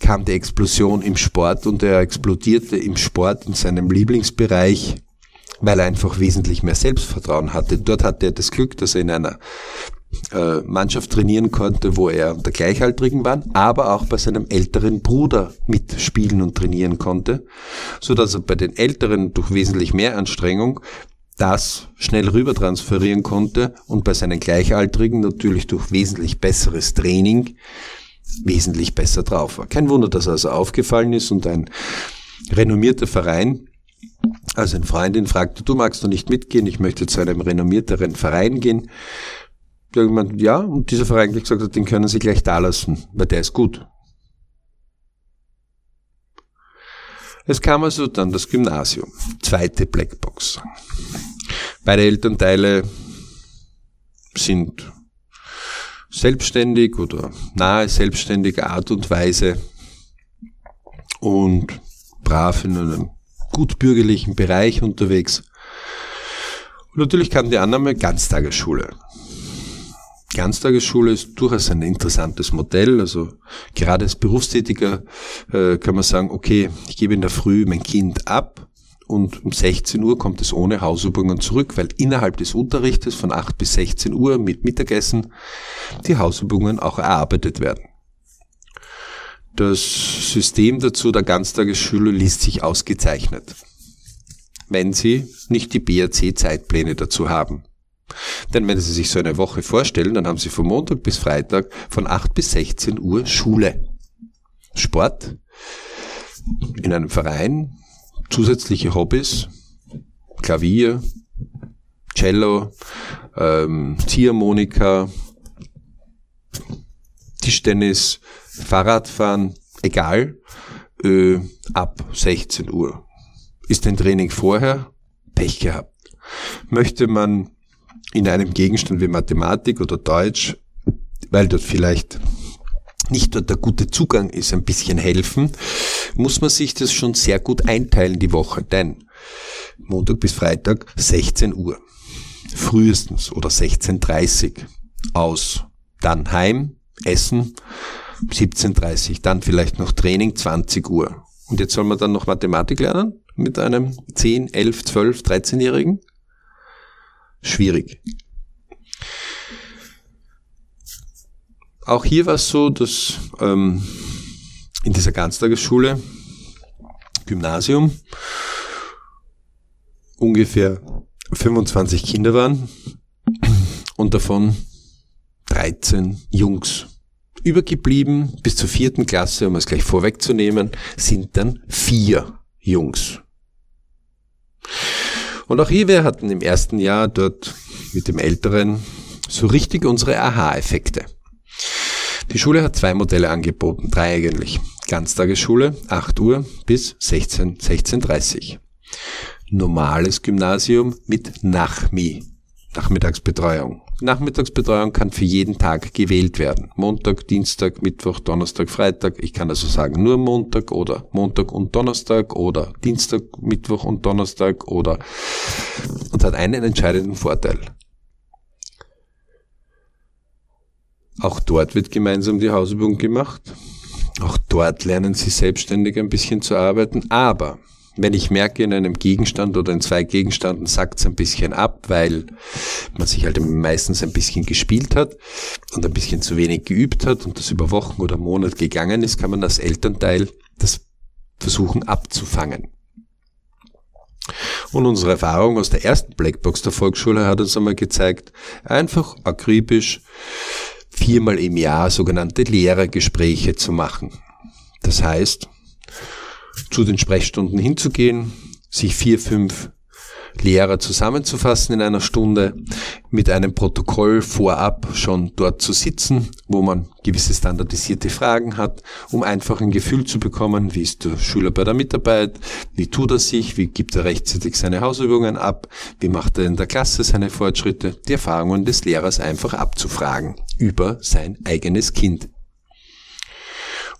kam die Explosion im Sport, und er explodierte im Sport in seinem Lieblingsbereich, weil er einfach wesentlich mehr Selbstvertrauen hatte. Dort hatte er das Glück, dass er in einer Mannschaft trainieren konnte, wo er unter Gleichaltrigen war, aber auch bei seinem älteren Bruder mitspielen und trainieren konnte, so dass er bei den Älteren durch wesentlich mehr Anstrengung das schnell rüber transferieren konnte und bei seinen Gleichaltrigen natürlich durch wesentlich besseres Training wesentlich besser drauf war. Kein Wunder, dass er also aufgefallen ist, und ein renommierter Verein, also eine Freundin, fragte, du magst doch nicht mitgehen, ich möchte zu einem renommierteren Verein gehen. Irgendwann, ja, und dieser Verein gleich gesagt hat, den können Sie gleich da lassen, weil der ist gut. Es kam also dann das Gymnasium, 2. Blackbox. Beide Elternteile sind selbstständig oder nahe selbstständiger Art und Weise und brav in einem gut bürgerlichen Bereich unterwegs. Und natürlich kam die Annahme Ganztagesschule. Ganztagesschule ist durchaus ein interessantes Modell, also gerade als Berufstätiger kann man sagen, okay, ich gebe in der Früh mein Kind ab und um 16 Uhr kommt es ohne Hausübungen zurück, weil innerhalb des Unterrichtes von 8 bis 16 Uhr mit Mittagessen die Hausübungen auch erarbeitet werden. Das System dazu der Ganztagesschule liest sich ausgezeichnet, wenn Sie nicht die BRC-Zeitpläne dazu haben. Denn wenn Sie sich so eine Woche vorstellen, dann haben Sie von Montag bis Freitag von 8 bis 16 Uhr Schule, Sport in einem Verein, zusätzliche Hobbys, Klavier, Cello, Ziehharmonika, Tischtennis, Fahrradfahren, egal, ab 16 Uhr. Ist ein Training vorher, Pech gehabt. Möchte man in einem Gegenstand wie Mathematik oder Deutsch, weil dort vielleicht nicht dort der gute Zugang ist, ein bisschen helfen, muss man sich das schon sehr gut einteilen die Woche, denn Montag bis Freitag 16 Uhr, frühestens oder 16:30 Uhr aus, dann heim, essen, 17:30 Uhr, dann vielleicht noch Training, 20 Uhr. Und jetzt soll man dann noch Mathematik lernen mit einem 10, 11, 12, 13-Jährigen? Schwierig. Auch hier war es so, dass in dieser Ganztagesschule, Gymnasium, ungefähr 25 Kinder waren und davon 13 Jungs. Übergeblieben bis zur 4. Klasse, um es gleich vorwegzunehmen, sind dann 4 Jungs. Und auch hier, wir hatten im ersten Jahr dort mit dem Älteren so richtig unsere Aha-Effekte. Die Schule hat 2 Modelle angeboten, 3 eigentlich. Ganztagesschule, 8 Uhr bis 16:30 Uhr. Normales Gymnasium mit Nachmi, Nachmittagsbetreuung. Nachmittagsbetreuung kann für jeden Tag gewählt werden. Montag, Dienstag, Mittwoch, Donnerstag, Freitag. Ich kann also sagen, nur Montag oder Montag und Donnerstag oder Dienstag, Mittwoch und Donnerstag oder, und hat einen entscheidenden Vorteil. Auch dort wird gemeinsam die Hausübung gemacht. Auch dort lernen sie selbstständig ein bisschen zu arbeiten. Aber wenn ich merke, in einem Gegenstand oder in 2 Gegenständen sackt es ein bisschen ab, weil man sich halt meistens ein bisschen gespielt hat und ein bisschen zu wenig geübt hat und das über Wochen oder Monat gegangen ist, kann man als Elternteil das versuchen abzufangen. Und unsere Erfahrung aus der ersten Blackbox der Volksschule hat uns einmal gezeigt, einfach akribisch 4-mal im Jahr sogenannte Lehrergespräche zu machen. Das heißt, zu den Sprechstunden hinzugehen, sich 4, 5 Lehrer zusammenzufassen in einer Stunde, mit einem Protokoll vorab schon dort zu sitzen, wo man gewisse standardisierte Fragen hat, um einfach ein Gefühl zu bekommen, wie ist der Schüler bei der Mitarbeit, wie tut er sich, wie gibt er rechtzeitig seine Hausübungen ab, wie macht er in der Klasse seine Fortschritte, die Erfahrungen des Lehrers einfach abzufragen über sein eigenes Kind.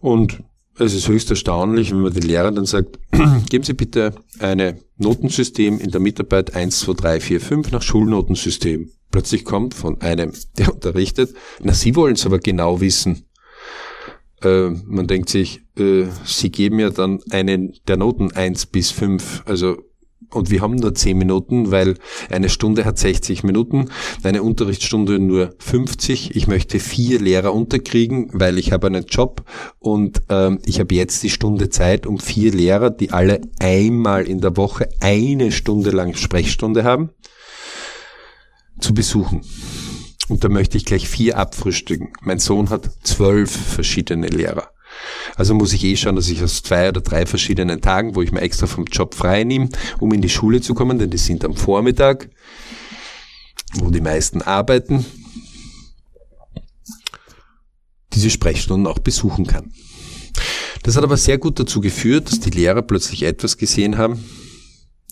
Und es ist höchst erstaunlich, wenn man den Lehrern dann sagt, geben Sie bitte ein Notensystem in der Mitarbeit 1, 2, 3, 4, 5 nach Schulnotensystem. Plötzlich kommt von einem, der unterrichtet, na, Sie wollen es aber genau wissen. Man denkt sich, Sie geben ja dann einen der Noten 1 bis 5, also, und wir haben nur 10 Minuten, weil eine Stunde hat 60 Minuten, eine Unterrichtsstunde nur 50. Ich möchte 4 Lehrer unterkriegen, weil ich habe einen Job und ich habe jetzt die Stunde Zeit, um 4 Lehrer, die alle einmal in der Woche eine Stunde lang Sprechstunde haben, zu besuchen. Und da möchte ich gleich 4 abfrühstücken. Mein Sohn hat 12 verschiedene Lehrer. Also muss ich schauen, dass ich aus 2 oder 3 verschiedenen Tagen, wo ich mir extra vom Job frei nehme, um in die Schule zu kommen, denn die sind am Vormittag, wo die meisten arbeiten, diese Sprechstunden auch besuchen kann. Das hat aber sehr gut dazu geführt, dass die Lehrer plötzlich etwas gesehen haben,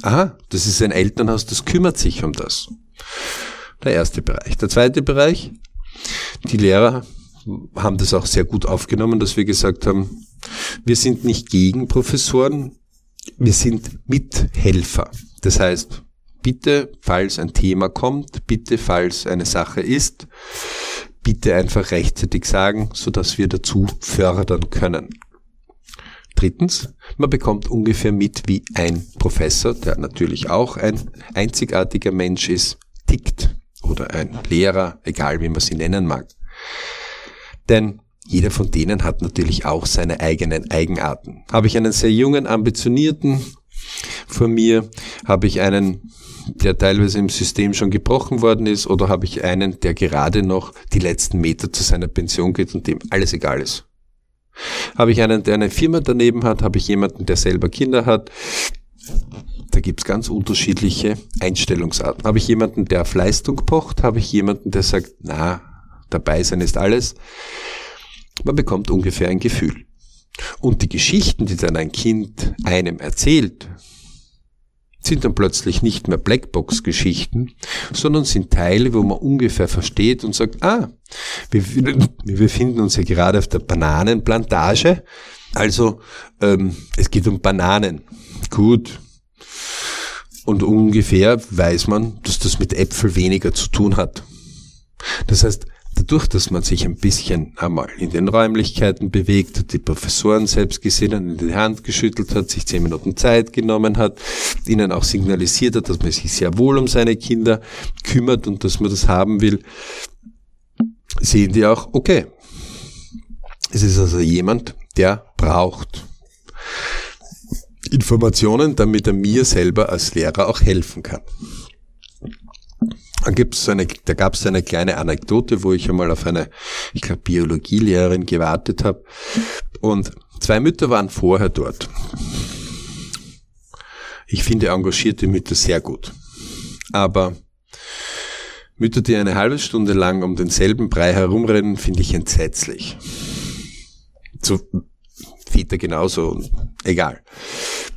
aha, das ist ein Elternhaus, das kümmert sich um das. Der erste Bereich. Der zweite Bereich, die Lehrer haben das auch sehr gut aufgenommen, dass wir gesagt haben, wir sind nicht gegen Professoren, wir sind Mithelfer. Das heißt, bitte, falls ein Thema kommt, bitte, falls eine Sache ist, bitte einfach rechtzeitig sagen, sodass wir dazu fördern können. Drittens, man bekommt ungefähr mit, wie ein Professor, der natürlich auch ein einzigartiger Mensch ist, tickt. Oder ein Lehrer, egal wie man sie nennen mag. Denn jeder von denen hat natürlich auch seine eigenen Eigenarten. Habe ich einen sehr jungen, ambitionierten vor mir? Habe ich einen, der teilweise im System schon gebrochen worden ist? Oder habe ich einen, der gerade noch die letzten Meter zu seiner Pension geht und dem alles egal ist? Habe ich einen, der eine Firma daneben hat? Habe ich jemanden, der selber Kinder hat? Da gibt's ganz unterschiedliche Einstellungsarten. Habe ich jemanden, der auf Leistung pocht? Habe ich jemanden, der sagt, na, dabei sein ist alles. Man bekommt ungefähr ein Gefühl. Und die Geschichten, die dann ein Kind einem erzählt, sind dann plötzlich nicht mehr Blackbox-Geschichten, sondern sind Teile, wo man ungefähr versteht und sagt, wir befinden uns ja gerade auf der Bananenplantage, also es geht um Bananen. Gut. Und ungefähr weiß man, dass das mit Äpfel weniger zu tun hat. Das heißt, dadurch, dass man sich ein bisschen einmal in den Räumlichkeiten bewegt hat, die Professoren selbst gesehen hat, in die Hand geschüttelt hat, sich 10 Minuten Zeit genommen hat, ihnen auch signalisiert hat, dass man sich sehr wohl um seine Kinder kümmert und dass man das haben will, sehen die auch, okay, es ist also jemand, der braucht Informationen, damit er mir selber als Lehrer auch helfen kann. Da gab es eine kleine Anekdote, wo ich einmal auf eine, ich glaube, Biologielehrerin gewartet habe. Und 2 Mütter waren vorher dort. Ich finde engagierte Mütter sehr gut. Aber Mütter, die eine halbe Stunde lang um denselben Brei herumrennen, finde ich entsetzlich. So, Väter genauso, egal.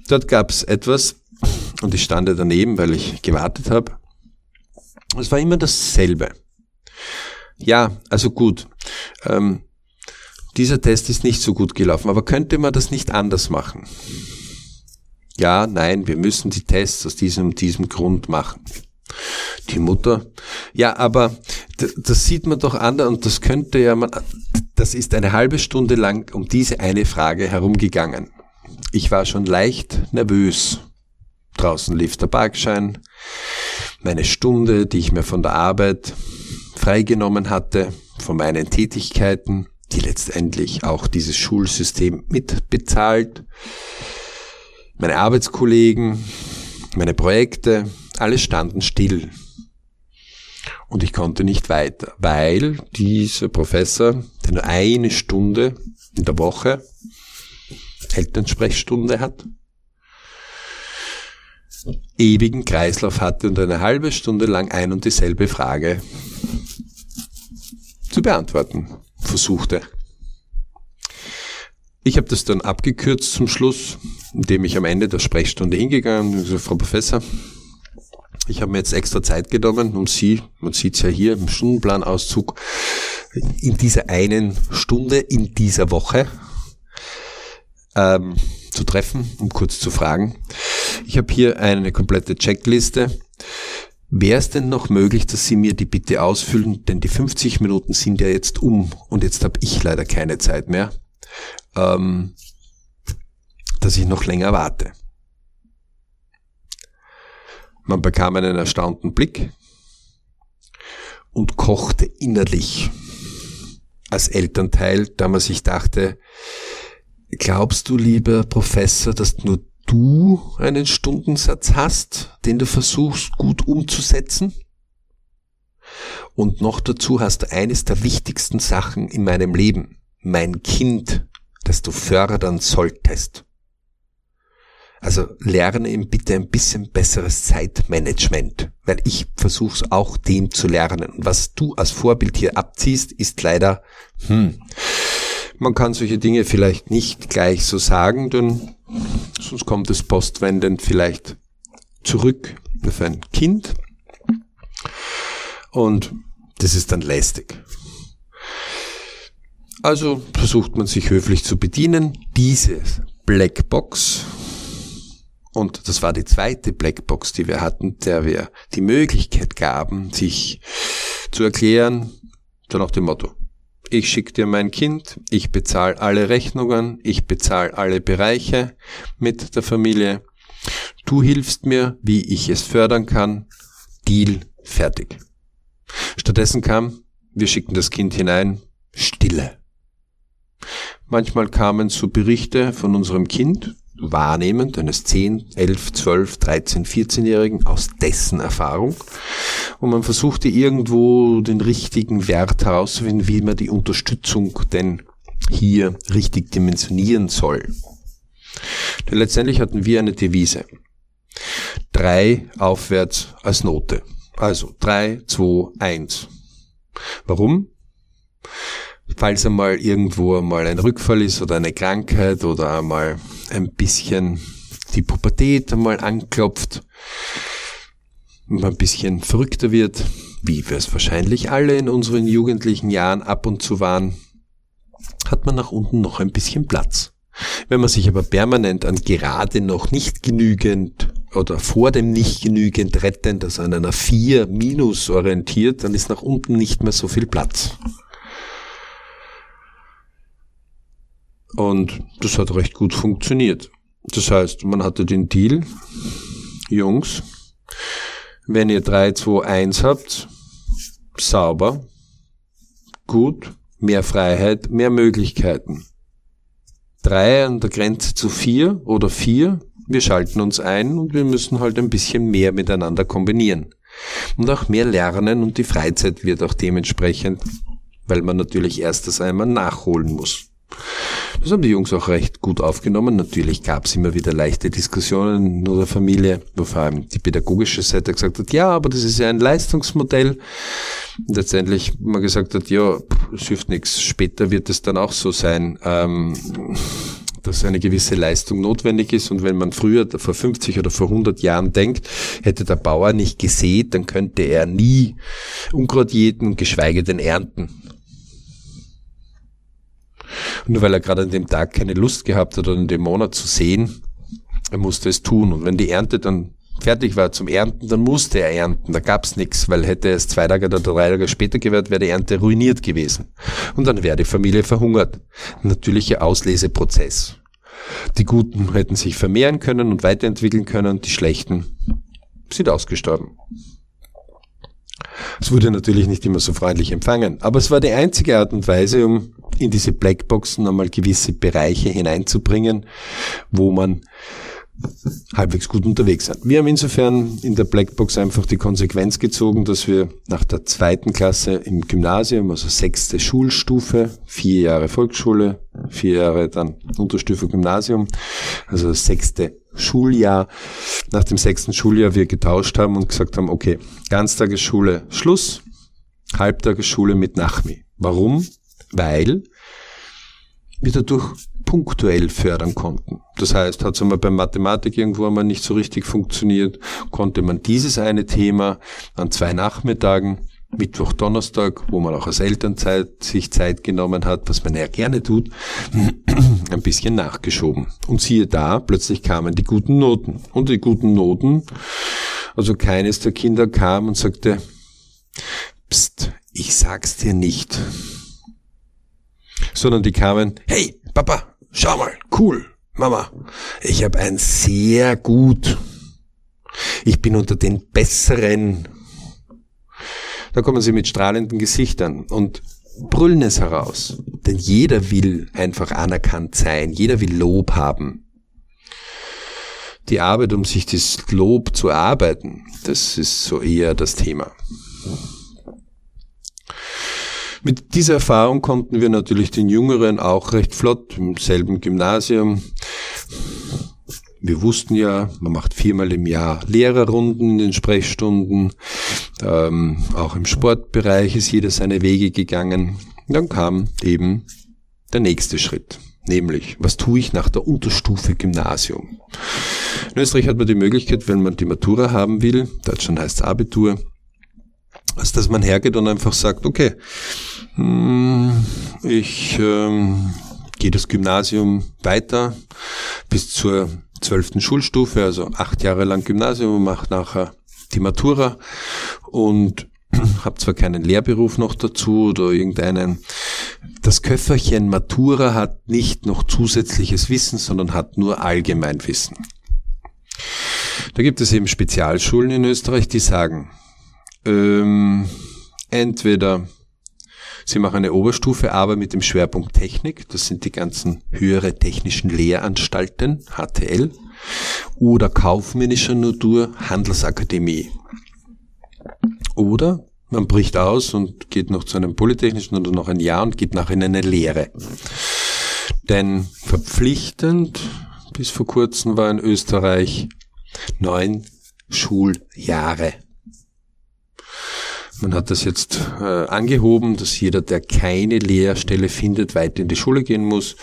Dort gab es etwas und ich stand daneben, weil ich gewartet habe. Es war immer dasselbe. Ja, also gut, dieser Test ist nicht so gut gelaufen, aber könnte man das nicht anders machen? Ja, nein, wir müssen die Tests aus diesem Grund machen. Die Mutter, ja, aber das sieht man doch anders und das könnte ja man, das ist eine halbe Stunde lang um diese eine Frage herumgegangen. Ich war schon leicht nervös. Draußen lief der Parkschein. Meine Stunde, die ich mir von der Arbeit freigenommen hatte, von meinen Tätigkeiten, die letztendlich auch dieses Schulsystem mitbezahlt, meine Arbeitskollegen, meine Projekte, alle standen still. Und ich konnte nicht weiter, weil dieser Professor, der nur eine Stunde in der Woche Elternsprechstunde hat, ewigen Kreislauf hatte und eine halbe Stunde lang ein und dieselbe Frage zu beantworten versuchte. Ich habe das dann abgekürzt zum Schluss, indem ich am Ende der Sprechstunde hingegangen bin und gesagt, Frau Professor, ich habe mir jetzt extra Zeit genommen, um Sie, man sieht es ja hier im Stundenplanauszug, in dieser einen Stunde, in dieser Woche zu treffen, um kurz zu fragen. Ich habe hier eine komplette Checkliste. Wäre es denn noch möglich, dass Sie mir die bitte ausfüllen? Denn die 50 Minuten sind ja jetzt um und jetzt habe ich leider keine Zeit mehr, dass ich noch länger warte. Man bekam einen erstaunten Blick und kochte innerlich als Elternteil, da man sich dachte, glaubst du, lieber Professor, dass nur du einen Stundensatz hast, den du versuchst gut umzusetzen? Und noch dazu hast du eines der wichtigsten Sachen in meinem Leben, mein Kind, das du fördern solltest. Also lerne ihm bitte ein bisschen besseres Zeitmanagement, weil ich versuche es auch dem zu lernen. Und was du als Vorbild hier abziehst, ist leider, man kann solche Dinge vielleicht nicht gleich so sagen, denn sonst kommt es postwendend vielleicht zurück auf ein Kind und das ist dann lästig. Also versucht man sich höflich zu bedienen. Diese Blackbox, und das war die zweite Blackbox, die wir hatten, der wir die Möglichkeit gaben, sich zu erklären, so nach dem Motto, ich schicke dir mein Kind, ich bezahle alle Rechnungen, ich bezahle alle Bereiche mit der Familie. Du hilfst mir, wie ich es fördern kann. Deal, fertig. Stattdessen kam, wir schicken das Kind hinein, Stille. Manchmal kamen so Berichte von unserem Kind, wahrnehmend eines 10, 11, 12, 13, 14-Jährigen aus dessen Erfahrung. Und man versuchte irgendwo den richtigen Wert herauszufinden, wie man die Unterstützung denn hier richtig dimensionieren soll. Denn letztendlich hatten wir eine Devise. 3 aufwärts als Note. Also 3, 2, 1. Warum? falls einmal irgendwo einmal ein Rückfall ist oder eine Krankheit oder einmal ein bisschen die Pubertät einmal anklopft und ein bisschen verrückter wird, wie wir es wahrscheinlich alle in unseren jugendlichen Jahren ab und zu waren, hat man nach unten noch ein bisschen Platz. Wenn man sich aber permanent an gerade noch nicht genügend oder vor dem nicht genügend rettend, also an einer 4 minus orientiert, dann ist nach unten nicht mehr so viel Platz. Und das hat recht gut funktioniert. Das heißt, man hatte den Deal, Jungs, wenn ihr 3, 2, 1 habt, sauber, gut, mehr Freiheit, mehr Möglichkeiten. 3 an der Grenze zu 4 oder 4, wir schalten uns ein und wir müssen halt ein bisschen mehr miteinander kombinieren. Und auch mehr lernen und die Freizeit wird auch dementsprechend, weil man natürlich erst das einmal nachholen muss. Das haben die Jungs auch recht gut aufgenommen. Natürlich gab es immer wieder leichte Diskussionen in unserer Familie, wo vor allem die pädagogische Seite gesagt hat, ja, aber das ist ja ein Leistungsmodell. Und letztendlich man gesagt hat, ja, es hilft nichts. Später wird es dann auch so sein, dass eine gewisse Leistung notwendig ist. Und wenn man früher, vor 50 oder vor 100 Jahren denkt, hätte der Bauer nicht gesät, dann könnte er nie Unkraut jäten, geschweige denn ernten. Und nur weil er gerade an dem Tag keine Lust gehabt hat oder in dem Monat zu säen, er musste es tun. Und wenn die Ernte dann fertig war zum Ernten, dann musste er ernten. Da gab es nichts, weil hätte er es 2 Tage oder 3 Tage später gewährt, wäre die Ernte ruiniert gewesen. Und dann wäre die Familie verhungert. Ein natürlicher Ausleseprozess. Die Guten hätten sich vermehren können und weiterentwickeln können, die Schlechten sind ausgestorben. Es wurde natürlich nicht immer so freundlich empfangen, aber es war die einzige Art und Weise, um in diese Blackboxen einmal gewisse Bereiche hineinzubringen, wo man halbwegs gut unterwegs ist. Wir haben insofern in der Blackbox einfach die Konsequenz gezogen, dass wir nach der 2. Klasse im Gymnasium, also 6. Schulstufe, 4 Jahre Volksschule, 4 Jahre dann Unterstufe Gymnasium, also das 6. Schuljahr, nach dem 6. Schuljahr wir getauscht haben und gesagt haben, okay, Ganztagesschule Schluss, Halbtagesschule mit Nachmi. Warum? Weil wir dadurch punktuell fördern konnten. Das heißt, hat es einmal bei Mathematik irgendwo einmal nicht so richtig funktioniert, konnte man dieses eine Thema an 2 Nachmittagen, Mittwoch, Donnerstag, wo man auch als Elternzeit sich Zeit genommen hat, was man ja gerne tut, ein bisschen nachgeschoben. Und siehe da, plötzlich kamen die guten Noten. Und die guten Noten, also keines der Kinder kam und sagte, Psst, ich sag's dir nicht. Sondern die kamen, hey, Papa, schau mal, cool, Mama, ich habe ein sehr gut, ich bin unter den Besseren. Da kommen sie mit strahlenden Gesichtern und brüllen es heraus. Denn jeder will einfach anerkannt sein, jeder will Lob haben. Die Arbeit, um sich das Lob zu erarbeiten, das ist so eher das Thema. Mit dieser Erfahrung konnten wir natürlich den Jüngeren auch recht flott im selben Gymnasium. Wir wussten ja, man macht 4-mal im Jahr Lehrerrunden in den Sprechstunden. Auch im Sportbereich ist jeder seine Wege gegangen. Dann kam eben der nächste Schritt. Nämlich, was tue ich nach der Unterstufe Gymnasium? In Österreich hat man die Möglichkeit, wenn man die Matura haben will, Deutschland heißt es Abitur, dass man hergeht und einfach sagt, okay, ich gehe das Gymnasium weiter bis zur 12. Schulstufe, also 8 Jahre lang Gymnasium und mache nachher die Matura und habe zwar keinen Lehrberuf noch dazu oder irgendeinen. Das Köfferchen Matura hat nicht noch zusätzliches Wissen, sondern hat nur Allgemeinwissen. Da gibt es eben Spezialschulen in Österreich, die sagen, entweder sie machen eine Oberstufe, aber mit dem Schwerpunkt Technik, das sind die ganzen höhere technischen Lehranstalten, HTL, oder kaufmännischer Natur, Handelsakademie. Oder man bricht aus und geht noch zu einem polytechnischen oder noch ein Jahr und geht nachher in eine Lehre. Denn verpflichtend, bis vor kurzem war in Österreich, 9 Schuljahre. Man hat das jetzt angehoben, dass jeder, der keine Lehrstelle findet, weiter in die Schule gehen muss.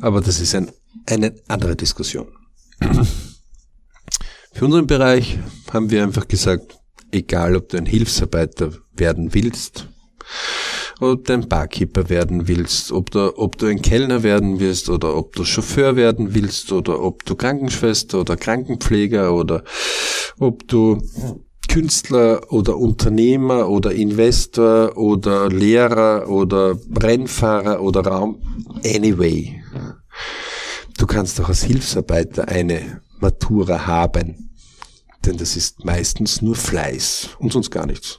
Aber das ist eine andere Diskussion. Für unseren Bereich haben wir einfach gesagt, egal ob du ein Hilfsarbeiter werden willst, ob du ein Barkeeper werden willst, ob du ein Kellner werden willst oder ob du Chauffeur werden willst oder ob du Krankenschwester oder Krankenpfleger oder ob du Künstler oder Unternehmer oder Investor oder Lehrer oder Rennfahrer oder anyway. Du kannst auch als Hilfsarbeiter eine Matura haben, denn das ist meistens nur Fleiß und sonst gar nichts.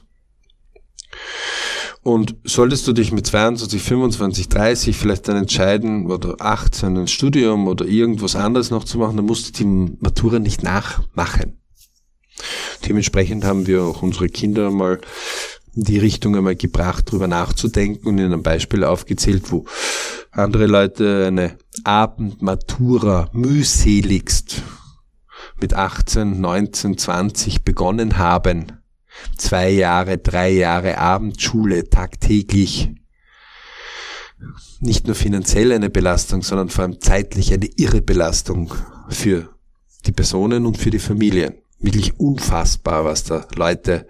Und solltest du dich mit 22, 25, 30 vielleicht dann entscheiden oder 18 ein Studium oder irgendwas anderes noch zu machen, dann musst du die Matura nicht nachmachen. Dementsprechend haben wir auch unsere Kinder mal in die Richtung einmal gebracht, darüber nachzudenken und in einem Beispiel aufgezählt, wo andere Leute eine Abendmatura mühseligst mit 18, 19, 20 begonnen haben. 2 Jahre, 3 Jahre Abendschule tagtäglich. Nicht nur finanziell eine Belastung, sondern vor allem zeitlich eine irre Belastung für die Personen und für die Familien. Wirklich unfassbar, was da Leute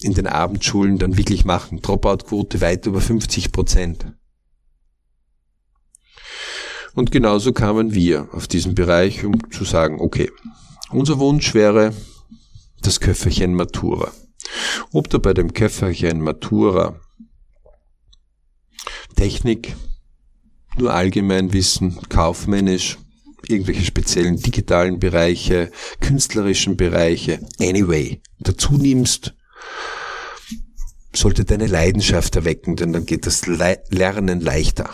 in den Abendschulen dann wirklich machen. Dropout-Quote weit über 50%. Und genauso kamen wir auf diesen Bereich, um zu sagen, okay, unser Wunsch wäre das Köfferchen Matura. Ob du bei dem Köfferchen Matura Technik, nur Allgemeinwissen, kaufmännisch, irgendwelche speziellen digitalen Bereiche, künstlerischen Bereiche, anyway, dazu nimmst, sollte deine Leidenschaft erwecken, denn dann geht das Lernen leichter.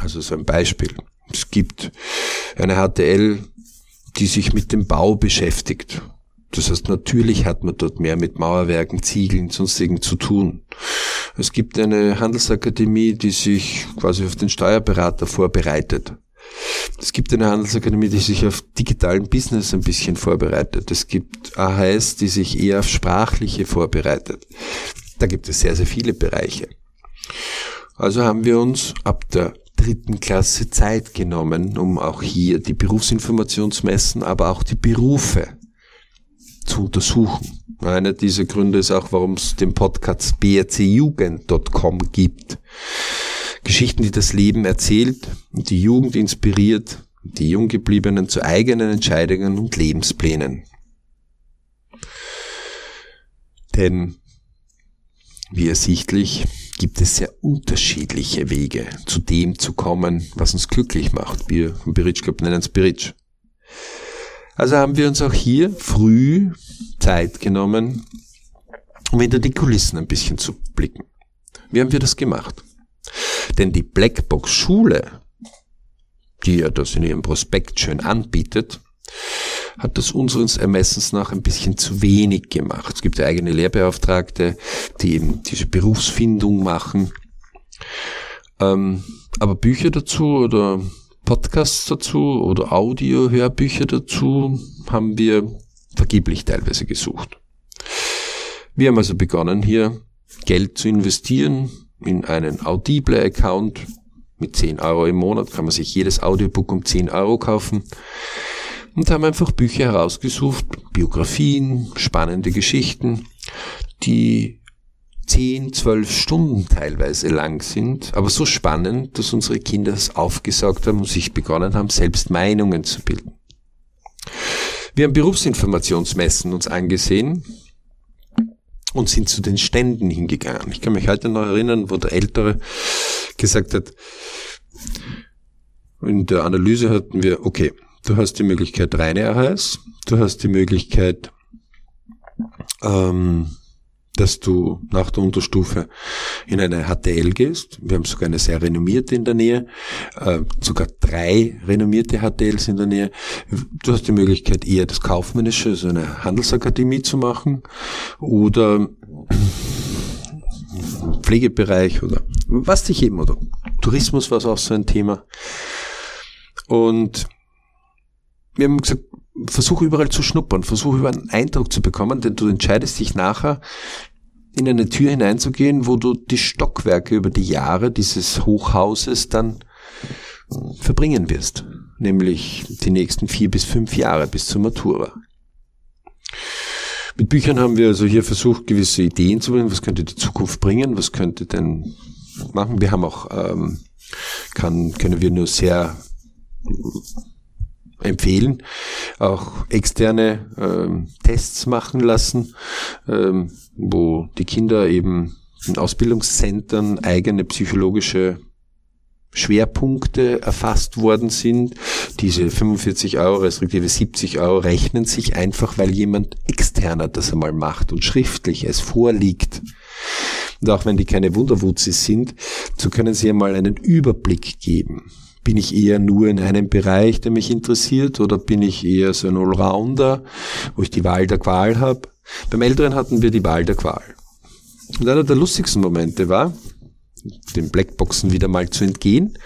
Also so ein Beispiel. Es gibt eine HTL, die sich mit dem Bau beschäftigt. Das heißt, natürlich hat man dort mehr mit Mauerwerken, Ziegeln, sonstigen zu tun. Es gibt eine Handelsakademie, die sich quasi auf den Steuerberater vorbereitet. Es gibt eine Handelsakademie, die sich auf digitalen Business ein bisschen vorbereitet. Es gibt AHS, die sich eher auf Sprachliche vorbereitet. Da gibt es sehr, sehr viele Bereiche. Also haben wir uns ab der 3. Klasse Zeit genommen, um auch hier die Berufsinformationsmessen, aber auch die Berufe zu untersuchen. Einer dieser Gründe ist auch, warum es den Podcast BRCjugend.com gibt. Geschichten, die das Leben erzählt und die Jugend inspiriert, die Junggebliebenen zu eigenen Entscheidungen und Lebensplänen. Denn, wie ersichtlich, gibt es sehr unterschiedliche Wege, zu dem zu kommen, was uns glücklich macht. Wir vom Berich Club nennen es Berich. Also haben wir uns auch hier früh Zeit genommen, um hinter die Kulissen ein bisschen zu blicken. Wie haben wir das gemacht? Denn die Blackbox-Schule, die ja das in ihrem Prospekt schön anbietet, hat das unseres Ermessens nach ein bisschen zu wenig gemacht. Es gibt ja eigene Lehrbeauftragte, die eben diese Berufsfindung machen. Aber Bücher dazu oder Podcasts dazu oder Audio-Hörbücher dazu haben wir vergeblich teilweise gesucht. Wir haben also begonnen, hier Geld zu investieren in einen Audible-Account. Mit 10 Euro im Monat kann man sich jedes Audiobook um 10 Euro kaufen. Und haben einfach Bücher herausgesucht, Biografien, spannende Geschichten, die 10, 12 Stunden teilweise lang sind, aber so spannend, dass unsere Kinder es aufgesaugt haben und sich begonnen haben, selbst Meinungen zu bilden. Wir haben Berufsinformationsmessen uns angesehen und sind zu den Ständen hingegangen. Ich kann mich heute noch erinnern, wo der Ältere gesagt hat, in der Analyse hatten wir, okay, du hast die Möglichkeit reine AHS, du hast die Möglichkeit, dass du nach der Unterstufe in eine HTL gehst. Wir haben sogar eine sehr renommierte in der Nähe, sogar 3 renommierte HTLs in der Nähe. Du hast die Möglichkeit, eher das Kaufmännische, also eine Handelsakademie zu machen oder Pflegebereich oder was dich eben, oder Tourismus war auch so ein Thema. Und wir haben gesagt, versuche überall zu schnuppern, versuche über einen Eindruck zu bekommen, denn du entscheidest dich nachher in eine Tür hineinzugehen, wo du die Stockwerke über die Jahre dieses Hochhauses dann verbringen wirst, nämlich die nächsten 4 bis 5 Jahre bis zur Matura. Mit Büchern haben wir also hier versucht, gewisse Ideen zu bringen, was könnte die Zukunft bringen, was könnte denn machen. Wir haben auch, können wir nur sehr empfehlen, auch externe Tests machen lassen, wo die Kinder eben in Ausbildungszentren eigene psychologische Schwerpunkte erfasst worden sind. Diese 45 € respektive 70 € rechnen sich einfach, weil jemand externer das einmal macht und schriftlich es vorliegt. Und auch wenn die keine Wunderwutzis sind, so können sie einmal einen Überblick geben. Bin ich eher nur in einem Bereich, der mich interessiert, oder bin ich eher so ein Allrounder, wo ich die Wahl der Qual habe? Beim Älteren hatten wir die Wahl der Qual. Und einer der lustigsten Momente war, den Blackboxen wieder mal zu entgehen,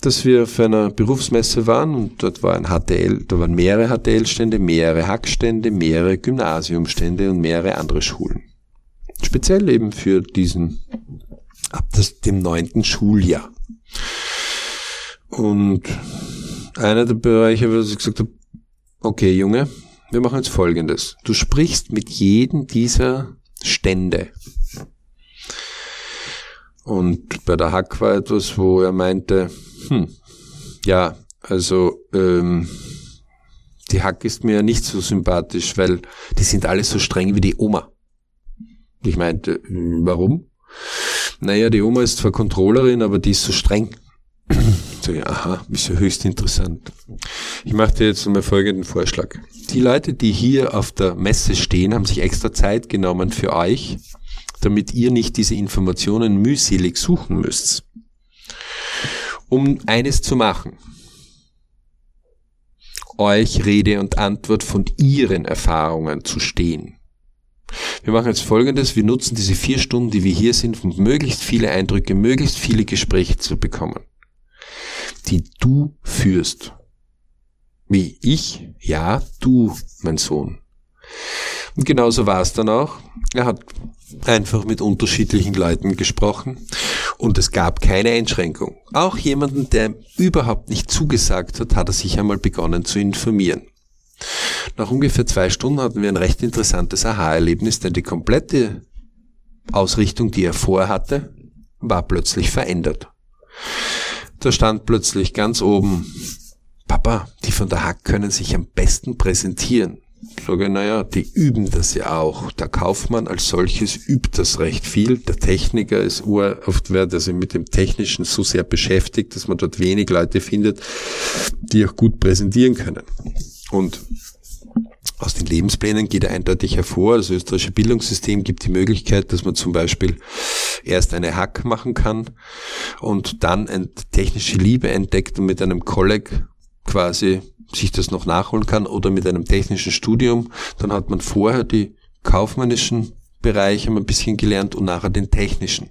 dass wir auf einer Berufsmesse waren und dort war ein HTL, da waren mehrere HTL-Stände, mehrere Hackstände, mehrere Gymnasiumstände und mehrere andere Schulen. Speziell eben für diesen, ab dem 9. Schuljahr. Und einer der Bereiche, wo ich gesagt habe, okay Junge, wir machen jetzt Folgendes. Du sprichst mit jedem dieser Stände. Und bei der Hack war etwas, wo er meinte, die Hack ist mir ja nicht so sympathisch, weil die sind alle so streng wie die Oma. Und ich meinte, warum? Naja, die Oma ist zwar Controllerin, aber die ist so streng. So, ja, aha, ist ja höchst interessant. Ich mache dir jetzt einmal folgenden Vorschlag. Die Leute, die hier auf der Messe stehen, haben sich extra Zeit genommen für euch, damit ihr nicht diese Informationen mühselig suchen müsst, um eines zu machen. Euch Rede und Antwort von ihren Erfahrungen zu stehen. Wir machen jetzt Folgendes, wir nutzen diese 4 Stunden, die wir hier sind, um möglichst viele Eindrücke, möglichst viele Gespräche zu bekommen, die du führst. Wie ich? Ja, du, mein Sohn. Und genauso war es dann auch. Er hat einfach mit unterschiedlichen Leuten gesprochen und es gab keine Einschränkung. Auch jemanden, der überhaupt nicht zugesagt hat, hat er sich einmal begonnen zu informieren. Nach ungefähr 2 Stunden hatten wir ein recht interessantes Aha-Erlebnis, denn die komplette Ausrichtung, die er vorhatte, war plötzlich verändert. Da stand plötzlich ganz oben, Papa, die von der Hack können sich am besten präsentieren. Sage, naja, die üben das ja auch. Der Kaufmann als solches übt das recht viel. Der Techniker ist oft wer, der sich mit dem Technischen so sehr beschäftigt, dass man dort wenig Leute findet, die auch gut präsentieren können. Und aus den Lebensplänen geht eindeutig hervor, das österreichische Bildungssystem gibt die Möglichkeit, dass man zum Beispiel erst eine Hack machen kann und dann eine technische Liebe entdeckt und mit einem Kolleg quasi sich das noch nachholen kann oder mit einem technischen Studium, dann hat man vorher die kaufmännischen Bereiche ein bisschen gelernt und nachher den technischen.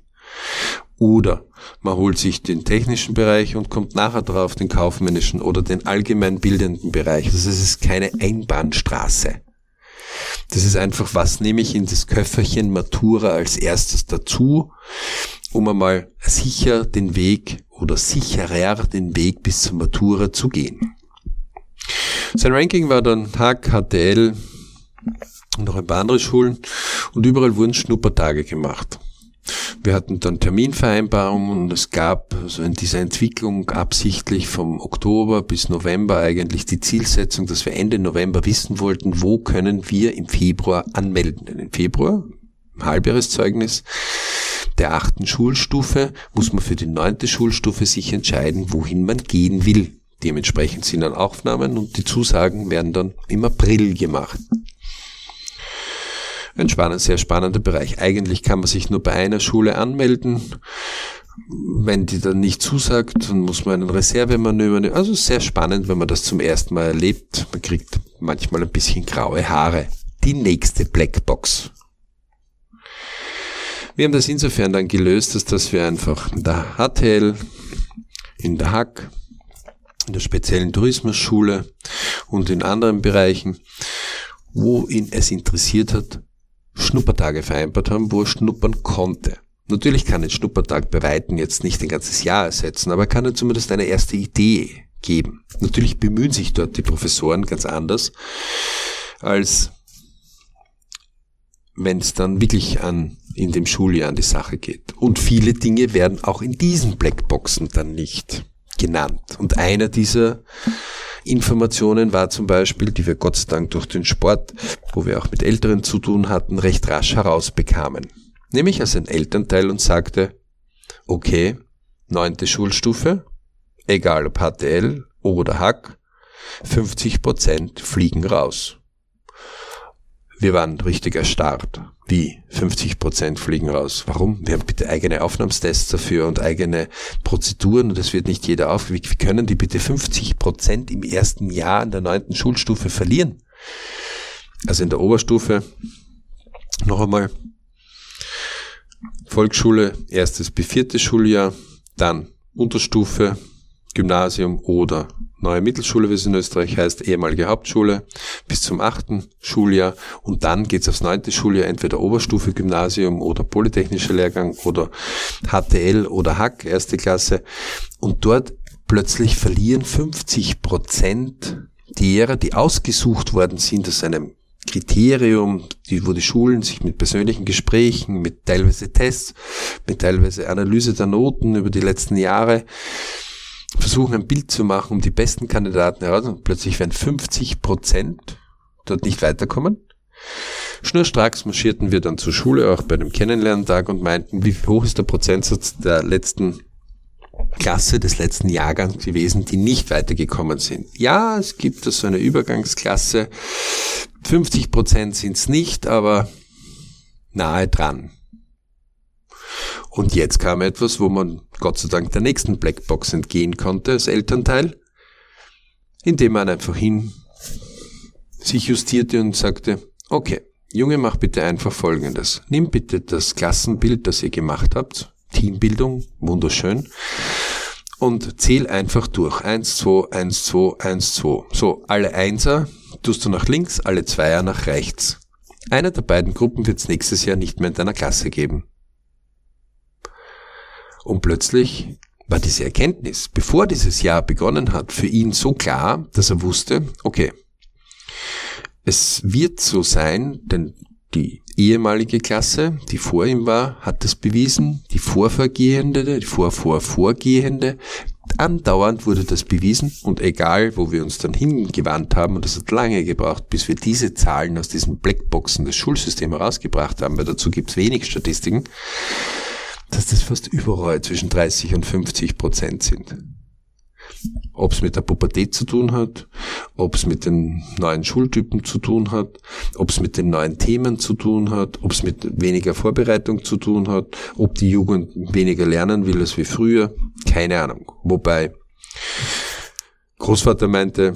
Oder man holt sich den technischen Bereich und kommt nachher drauf den kaufmännischen oder den allgemeinbildenden Bereich. Das heißt, es ist keine Einbahnstraße. Das ist einfach, was nehme ich in das Köfferchen Matura als erstes dazu, um einmal sicherer den Weg bis zur Matura zu gehen. Sein Ranking war dann Hack, HTL und noch ein paar andere Schulen und überall wurden Schnuppertage gemacht. Wir hatten dann Terminvereinbarungen und es gab also in dieser Entwicklung absichtlich vom Oktober bis November eigentlich die Zielsetzung, dass wir Ende November wissen wollten, wo können wir im Februar anmelden. Denn im Februar, im Halbjahreszeugnis der 8. Schulstufe, muss man für die 9. Schulstufe sich entscheiden, wohin man gehen will. Dementsprechend sind dann Aufnahmen und die Zusagen werden dann im April gemacht. Ein sehr spannender Bereich. Eigentlich kann man sich nur bei einer Schule anmelden. Wenn die dann nicht zusagt, dann muss man einen Reservemanöver nehmen. Also sehr spannend, wenn man das zum ersten Mal erlebt. Man kriegt manchmal ein bisschen graue Haare. Die nächste Blackbox. Wir haben das insofern dann gelöst, dass wir einfach in der HTL, in der Hack, in der speziellen Tourismusschule und in anderen Bereichen wo ihn es interessiert hat, Schnuppertage vereinbart haben, wo er schnuppern konnte. Natürlich kann ein Schnuppertag bei Weitem jetzt nicht ein ganzes Jahr ersetzen, aber er kann ihm zumindest eine erste Idee geben. Natürlich bemühen sich dort die Professoren ganz anders, als wenn es dann wirklich in dem Schuljahr an die Sache geht. Und viele Dinge werden auch in diesen Blackboxen dann nicht genannt. Und einer dieser Informationen war zum Beispiel, die wir Gott sei Dank durch den Sport, wo wir auch mit Älteren zu tun hatten, recht rasch herausbekamen. Nämlich als ein Elternteil und sagte, okay, 9. Schulstufe, egal ob HTL oder Hack, 50% fliegen raus. Wir waren richtig erstarrt. Wie? 50% fliegen raus. Warum? Wir haben bitte eigene Aufnahmstests dafür und eigene Prozeduren und das wird nicht jeder aufgewickelt. Wie können die bitte 50% im ersten Jahr in der 9. Schulstufe verlieren? Also in der Oberstufe, noch einmal, Volksschule, erstes bis viertes Schuljahr, dann Unterstufe, Gymnasium oder Neue Mittelschule, wie es in Österreich heißt, ehemalige Hauptschule, bis zum 8. Schuljahr und dann geht's aufs 9. Schuljahr, entweder Oberstufe, Gymnasium oder polytechnischer Lehrgang oder HTL oder Hack, erste Klasse. Und dort plötzlich verlieren 50% derer, die ausgesucht worden sind aus einem Kriterium, wo die Schulen sich mit persönlichen Gesprächen, mit teilweise Tests, mit teilweise Analyse der Noten über die letzten Jahre versuchen, ein Bild zu machen, um die besten Kandidaten heraus, und plötzlich werden 50% dort nicht weiterkommen. Schnurstracks marschierten wir dann zur Schule, auch bei einem Kennenlerntag, und meinten, wie hoch ist der Prozentsatz der letzten Klasse, des letzten Jahrgangs gewesen, die nicht weitergekommen sind. Ja, es gibt da so eine Übergangsklasse, 50% sind es nicht, aber nahe dran. Und jetzt kam etwas, wo man Gott sei Dank der nächsten Blackbox entgehen konnte als Elternteil, indem man einfach hin sich justierte und sagte, okay, Junge, mach bitte einfach Folgendes. Nimm bitte das Klassenbild, das ihr gemacht habt, Teambildung, wunderschön, und zähl einfach durch. 1, 2, 1, 2, 1, 2. So, alle Einser tust du nach links, alle Zweier nach rechts. Einer der beiden Gruppen wird es nächstes Jahr nicht mehr in deiner Klasse geben. Und plötzlich war diese Erkenntnis, bevor dieses Jahr begonnen hat, für ihn so klar, dass er wusste, okay, es wird so sein, denn die ehemalige Klasse, die vor ihm war, hat es bewiesen, die vorvergehende, die vorvorvorgehende, andauernd wurde das bewiesen und egal, wo wir uns dann hingewandt haben, und das hat lange gebraucht, bis wir diese Zahlen aus diesen Blackboxen des Schulsystems herausgebracht haben, weil dazu gibt es wenig Statistiken, dass das fast überall zwischen 30% und 50% sind. Ob es mit der Pubertät zu tun hat, ob es mit den neuen Schultypen zu tun hat, ob es mit den neuen Themen zu tun hat, ob es mit weniger Vorbereitung zu tun hat, ob die Jugend weniger lernen will als wie früher, keine Ahnung. Wobei Großvater meinte,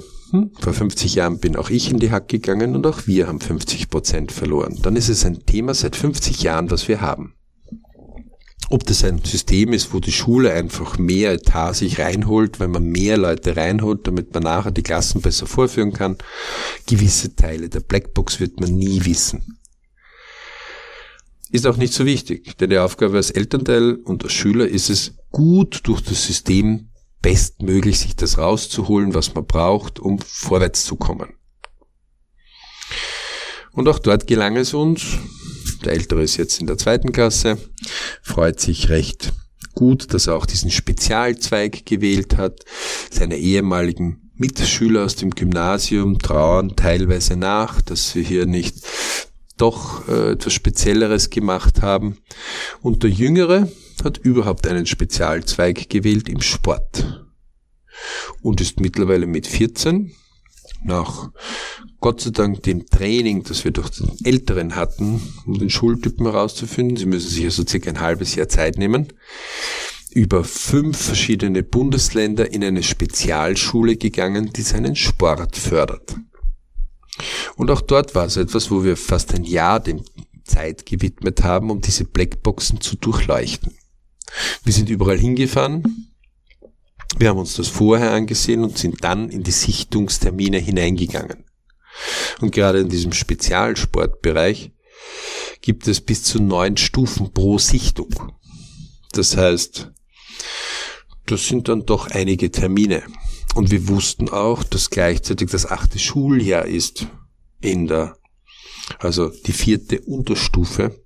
vor 50 Jahren bin auch ich in die Hack gegangen und auch wir haben 50% verloren. Dann ist es ein Thema seit 50 Jahren, was wir haben. Ob das ein System ist, wo die Schule einfach mehr Etat sich reinholt, wenn man mehr Leute reinholt, damit man nachher die Klassen besser vorführen kann. Gewisse Teile der Blackbox wird man nie wissen. Ist auch nicht so wichtig, denn die Aufgabe als Elternteil und als Schüler ist es, gut durch das System bestmöglich sich das rauszuholen, was man braucht, um vorwärts zu kommen. Und auch dort gelang es uns. Der Ältere ist jetzt in der 2. Klasse, freut sich recht gut, dass er auch diesen Spezialzweig gewählt hat. Seine ehemaligen Mitschüler aus dem Gymnasium trauern teilweise nach, dass sie hier nicht doch etwas Spezielleres gemacht haben. Und der Jüngere hat überhaupt einen Spezialzweig gewählt im Sport und ist mittlerweile mit 14 nach Gott sei Dank dem Training, das wir durch den Älteren hatten, um den Schultypen herauszufinden, sie müssen sich also circa ein halbes Jahr Zeit nehmen, über 5 verschiedene Bundesländer in eine Spezialschule gegangen, die seinen Sport fördert. Und auch dort war es etwas, wo wir fast ein Jahr dem Zeit gewidmet haben, um diese Blackboxen zu durchleuchten. Wir sind überall hingefahren. Wir haben uns das vorher angesehen und sind dann in die Sichtungstermine hineingegangen. Und gerade in diesem Spezialsportbereich gibt es bis zu 9 Stufen pro Sichtung. Das heißt, das sind dann doch einige Termine. Und wir wussten auch, dass gleichzeitig das 8. Schuljahr ist also die 4. Unterstufe.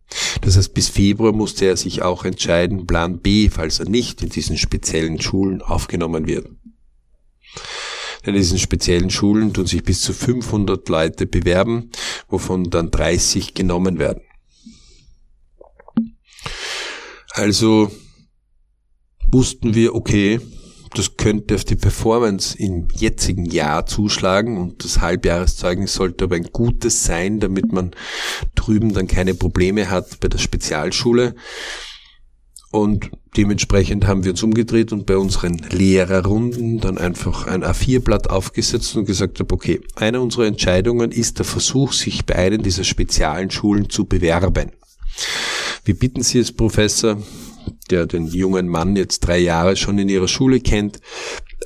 Das heißt, bis Februar musste er sich auch entscheiden, Plan B, falls er nicht in diesen speziellen Schulen aufgenommen wird. Denn in diesen speziellen Schulen tun sich bis zu 500 Leute bewerben, wovon dann 30 genommen werden. Also wussten wir, okay, das könnte auf die Performance im jetzigen Jahr zuschlagen und das Halbjahreszeugnis sollte aber ein gutes sein, damit man drüben dann keine Probleme hat bei der Spezialschule. Und dementsprechend haben wir uns umgedreht und bei unseren Lehrerrunden dann einfach ein A4-Blatt aufgesetzt und gesagt habe, okay, eine unserer Entscheidungen ist der Versuch, sich bei einer dieser speziellen Schulen zu bewerben. Wir bitten Sie als Professor, der den jungen Mann jetzt 3 Jahre schon in ihrer Schule kennt,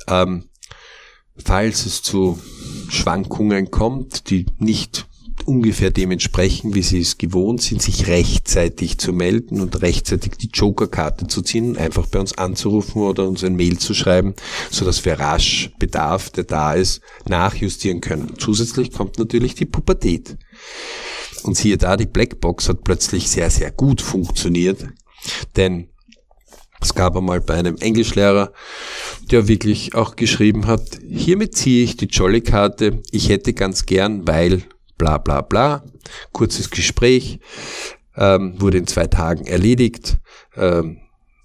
falls es zu Schwankungen kommt, die nicht ungefähr dem entsprechen, wie sie es gewohnt sind, sich rechtzeitig zu melden und rechtzeitig die Jokerkarte zu ziehen, einfach bei uns anzurufen oder uns ein Mail zu schreiben, sodass wir rasch Bedarf, der da ist, nachjustieren können. Zusätzlich kommt natürlich die Pubertät. Und siehe da, die Blackbox hat plötzlich sehr, sehr gut funktioniert, denn es gab einmal bei einem Englischlehrer, der wirklich auch geschrieben hat, hiermit ziehe ich die Jolly-Karte, ich hätte ganz gern, weil bla bla bla, kurzes Gespräch, wurde in 2 Tagen erledigt,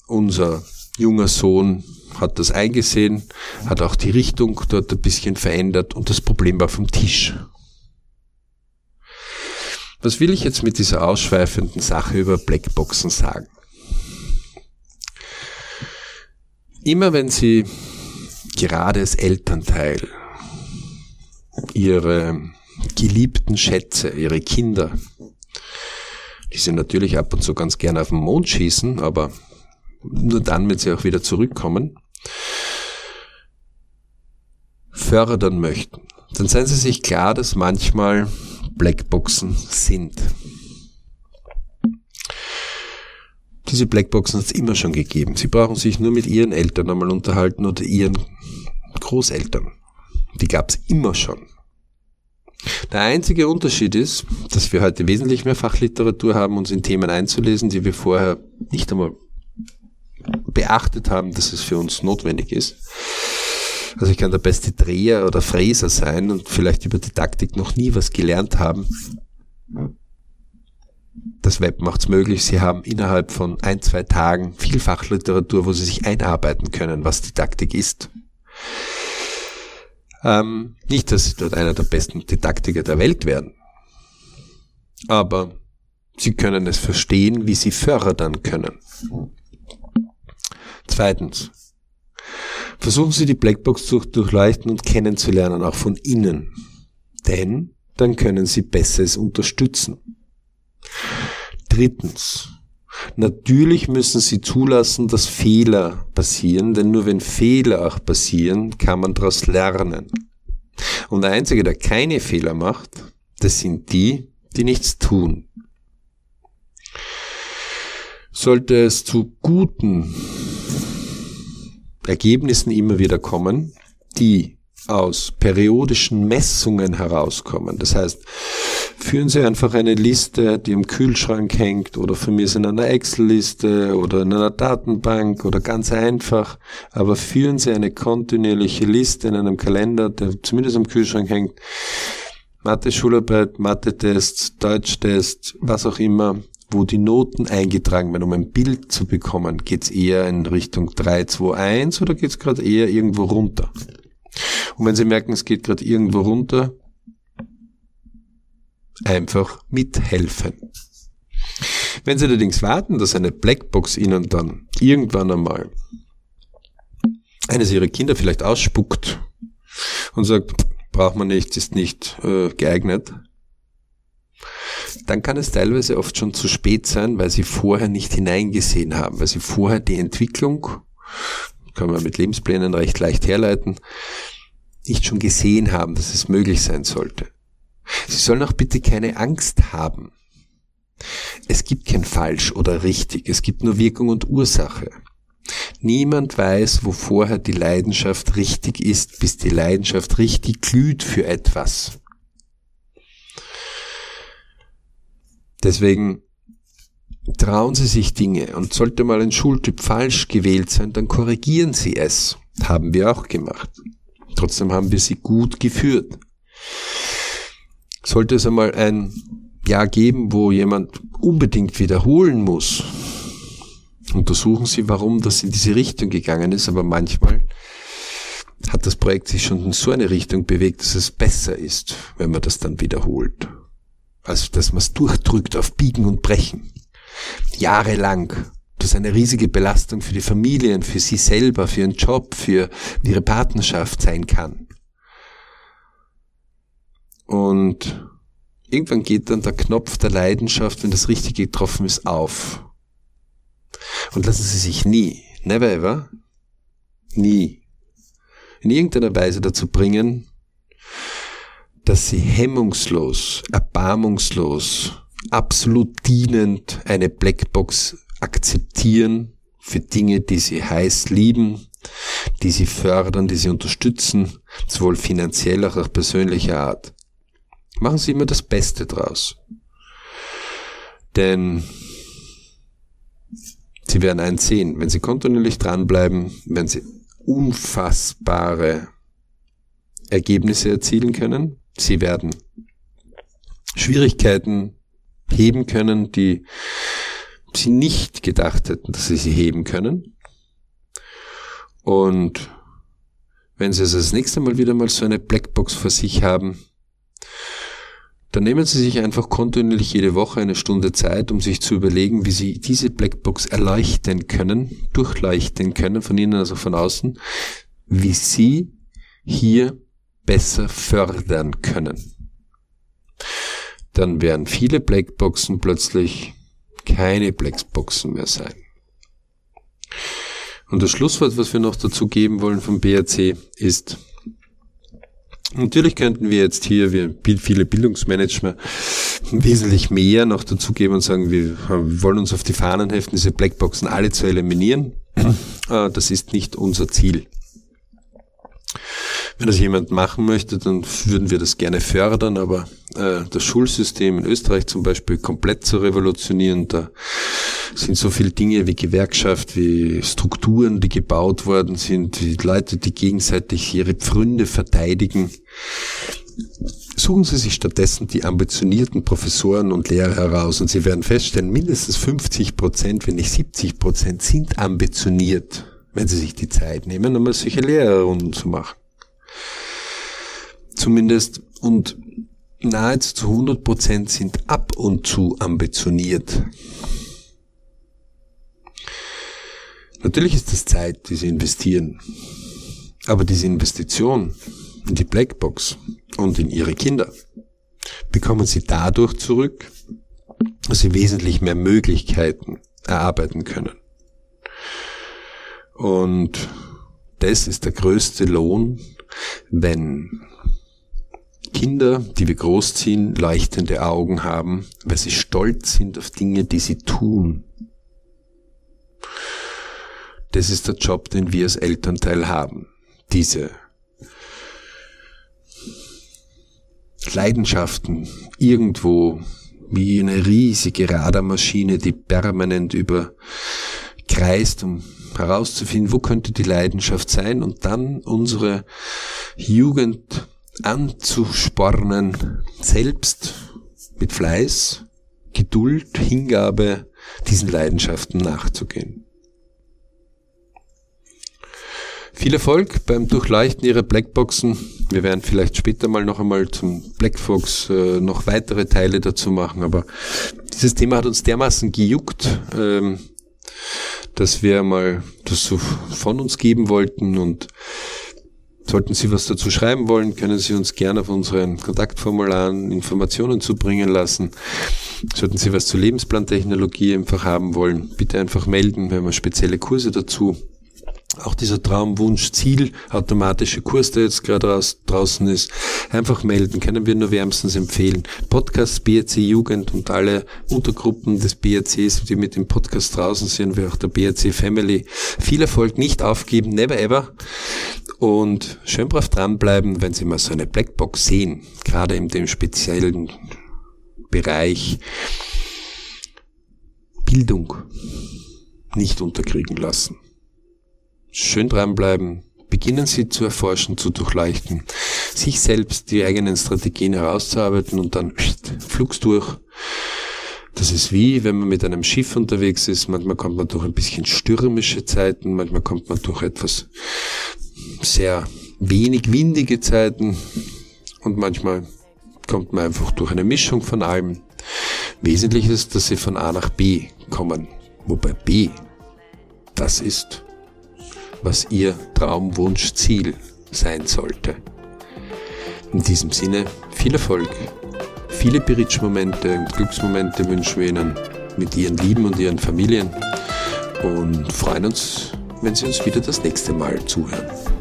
unser junger Sohn hat das eingesehen, hat auch die Richtung dort ein bisschen verändert und das Problem war vom Tisch. Was will ich jetzt mit dieser ausschweifenden Sache über Blackboxen sagen? Immer wenn Sie gerade als Elternteil Ihre geliebten Schätze, Ihre Kinder, die Sie natürlich ab und zu ganz gerne auf den Mond schießen, aber nur dann, wenn sie auch wieder zurückkommen, fördern möchten, dann seien Sie sich klar, dass manchmal Blackboxen sind. Diese Blackboxen hat es immer schon gegeben. Sie brauchen sich nur mit Ihren Eltern einmal unterhalten oder Ihren Großeltern. Die gab es immer schon. Der einzige Unterschied ist, dass wir heute wesentlich mehr Fachliteratur haben, uns in Themen einzulesen, die wir vorher nicht einmal beachtet haben, dass es für uns notwendig ist. Also ich kann der beste Dreher oder Fräser sein und vielleicht über Didaktik noch nie was gelernt haben. Das Web macht es möglich. Sie haben innerhalb von 1-2 Tagen viel Fachliteratur, wo Sie sich einarbeiten können, was Didaktik ist. Nicht, dass Sie dort einer der besten Didaktiker der Welt werden, aber Sie können es verstehen, wie Sie fördern können. Zweitens. Versuchen Sie, die Blackbox zu durchleuchten und kennenzulernen, auch von innen. Denn dann können Sie besser es unterstützen. Drittens. Natürlich müssen Sie zulassen, dass Fehler passieren, denn nur wenn Fehler auch passieren, kann man daraus lernen. Und der Einzige, der keine Fehler macht, das sind die, die nichts tun. Sollte es zu guten Ergebnissen immer wieder kommen, die aus periodischen Messungen herauskommen. Das heißt, führen Sie einfach eine Liste, die im Kühlschrank hängt oder von mir ist in einer Excel-Liste oder in einer Datenbank oder ganz einfach, aber führen Sie eine kontinuierliche Liste in einem Kalender, der zumindest am Kühlschrank hängt, Mathe-Schularbeit, Mathe-Tests, Deutsch-Tests, was auch immer, wo die Noten eingetragen werden, um ein Bild zu bekommen, geht's eher in Richtung 3, 2, 1 oder geht's gerade eher irgendwo runter? Und wenn Sie merken, es geht gerade irgendwo runter, einfach mithelfen. Wenn Sie allerdings warten, dass eine Blackbox Ihnen dann irgendwann einmal eines Ihrer Kinder vielleicht ausspuckt und sagt, braucht man nicht, ist nicht geeignet, dann kann es teilweise oft schon zu spät sein, weil Sie vorher nicht hineingesehen haben, weil Sie vorher die Entwicklung, kann man mit Lebensplänen recht leicht herleiten, nicht schon gesehen haben, dass es möglich sein sollte. Sie sollen auch bitte keine Angst haben. Es gibt kein Falsch oder Richtig, es gibt nur Wirkung und Ursache. Niemand weiß, wo vorher die Leidenschaft richtig ist, bis die Leidenschaft richtig glüht für etwas. Deswegen trauen Sie sich Dinge, und sollte mal ein Schultyp falsch gewählt sein, dann korrigieren Sie es. Haben wir auch gemacht. Trotzdem haben wir sie gut geführt. Sollte es einmal ein Jahr geben, wo jemand unbedingt wiederholen muss, untersuchen Sie, warum das in diese Richtung gegangen ist, aber manchmal hat das Projekt sich schon in so eine Richtung bewegt, dass es besser ist, wenn man das dann wiederholt, als dass man es durchdrückt auf Biegen und Brechen. Jahrelang. Das ist eine riesige Belastung für die Familien, für sie selber, für ihren Job, für ihre Partnerschaft sein kann. Und irgendwann geht dann der Knopf der Leidenschaft, wenn das Richtige getroffen ist, auf. Und lassen Sie sich nie, never ever, nie in irgendeiner Weise dazu bringen, dass Sie hemmungslos, erbarmungslos, absolut dienend eine Blackbox akzeptieren für Dinge, die Sie heiß lieben, die Sie fördern, die Sie unterstützen, sowohl finanziell als auch persönlicher Art. Machen Sie immer das Beste draus. Denn Sie werden eins sehen, wenn Sie kontinuierlich dranbleiben, werden Sie unfassbare Ergebnisse erzielen können. Sie werden Schwierigkeiten heben können, die Sie nicht gedacht hätten, dass Sie sie heben können. Und wenn Sie also das nächste Mal wieder mal so eine Blackbox vor sich haben, dann nehmen Sie sich einfach kontinuierlich jede Woche eine Stunde Zeit, um sich zu überlegen, wie Sie diese Blackbox durchleuchten können, von innen als auch von außen, wie Sie hier besser fördern können. Dann werden viele Blackboxen plötzlich keine Blackboxen mehr sein. Und das Schlusswort, was wir noch dazu geben wollen vom BRC, ist: natürlich könnten wir jetzt hier, wie viele Bildungsmanager, wesentlich mehr noch dazu geben und sagen, wir wollen uns auf die Fahnen heften, diese Blackboxen alle zu eliminieren. Das ist nicht unser Ziel. Wenn das jemand machen möchte, dann würden wir das gerne fördern, aber das Schulsystem in Österreich zum Beispiel komplett zu revolutionieren, da sind so viele Dinge wie Gewerkschaft, wie Strukturen, die gebaut worden sind, die Leute, die gegenseitig ihre Pfründe verteidigen. Suchen Sie sich stattdessen die ambitionierten Professoren und Lehrer heraus, und Sie werden feststellen, mindestens 50%, wenn nicht 70% sind ambitioniert, wenn Sie sich die Zeit nehmen, einmal solche Lehrerrunden zu machen. Zumindest, und nahezu zu 100% sind ab und zu ambitioniert. Natürlich ist das Zeit, die Sie investieren, aber diese Investition in die Blackbox und in Ihre Kinder bekommen Sie dadurch zurück, dass Sie wesentlich mehr Möglichkeiten erarbeiten können. Und das ist der größte Lohn, wenn Kinder, die wir großziehen, leuchtende Augen haben, weil sie stolz sind auf Dinge, die sie tun. Das ist der Job, den wir als Elternteil haben. Diese Leidenschaften irgendwo wie eine riesige Radarmaschine, die permanent überkreist, um herauszufinden, wo könnte die Leidenschaft sein, und dann unsere Jugend anzuspornen, selbst mit Fleiß, Geduld, Hingabe diesen Leidenschaften nachzugehen. Viel Erfolg beim Durchleuchten Ihrer Blackboxen. Wir werden vielleicht später mal noch einmal zum Blackbox noch weitere Teile dazu machen, aber dieses Thema hat uns dermaßen gejuckt, dass wir mal das so von uns geben wollten, und sollten Sie was dazu schreiben wollen, können Sie uns gerne auf unseren Kontaktformularen Informationen zubringen lassen. Sollten Sie was zur Lebensplan-Technologie einfach haben wollen, bitte einfach melden, wir haben spezielle Kurse dazu. Auch dieser Traumwunsch-Ziel-automatische Kurs, der jetzt gerade draußen ist, einfach melden, können wir nur wärmstens empfehlen. Podcast BRC Jugend und alle Untergruppen des BRCs, die mit dem Podcast draußen sind, wie auch der BRC Family. Viel Erfolg, nicht aufgeben, never ever. Und schön brav dranbleiben, wenn Sie mal so eine Blackbox sehen, gerade in dem speziellen Bereich Bildung, nicht unterkriegen lassen. Schön dranbleiben, beginnen Sie zu erforschen, zu durchleuchten, sich selbst die eigenen Strategien herauszuarbeiten und dann flugs durch. Das ist wie, wenn man mit einem Schiff unterwegs ist, manchmal kommt man durch ein bisschen stürmische Zeiten, manchmal kommt man durch etwas sehr wenig windige Zeiten und manchmal kommt man einfach durch eine Mischung von allem. Wesentlich ist, dass Sie von A nach B kommen, wobei B, das ist, was Ihr Traumwunschziel sein sollte. In diesem Sinne, viel Erfolg, viele Berichtsmomente und Glücksmomente wünschen wir Ihnen mit Ihren Lieben und Ihren Familien und freuen uns, wenn Sie uns wieder das nächste Mal zuhören.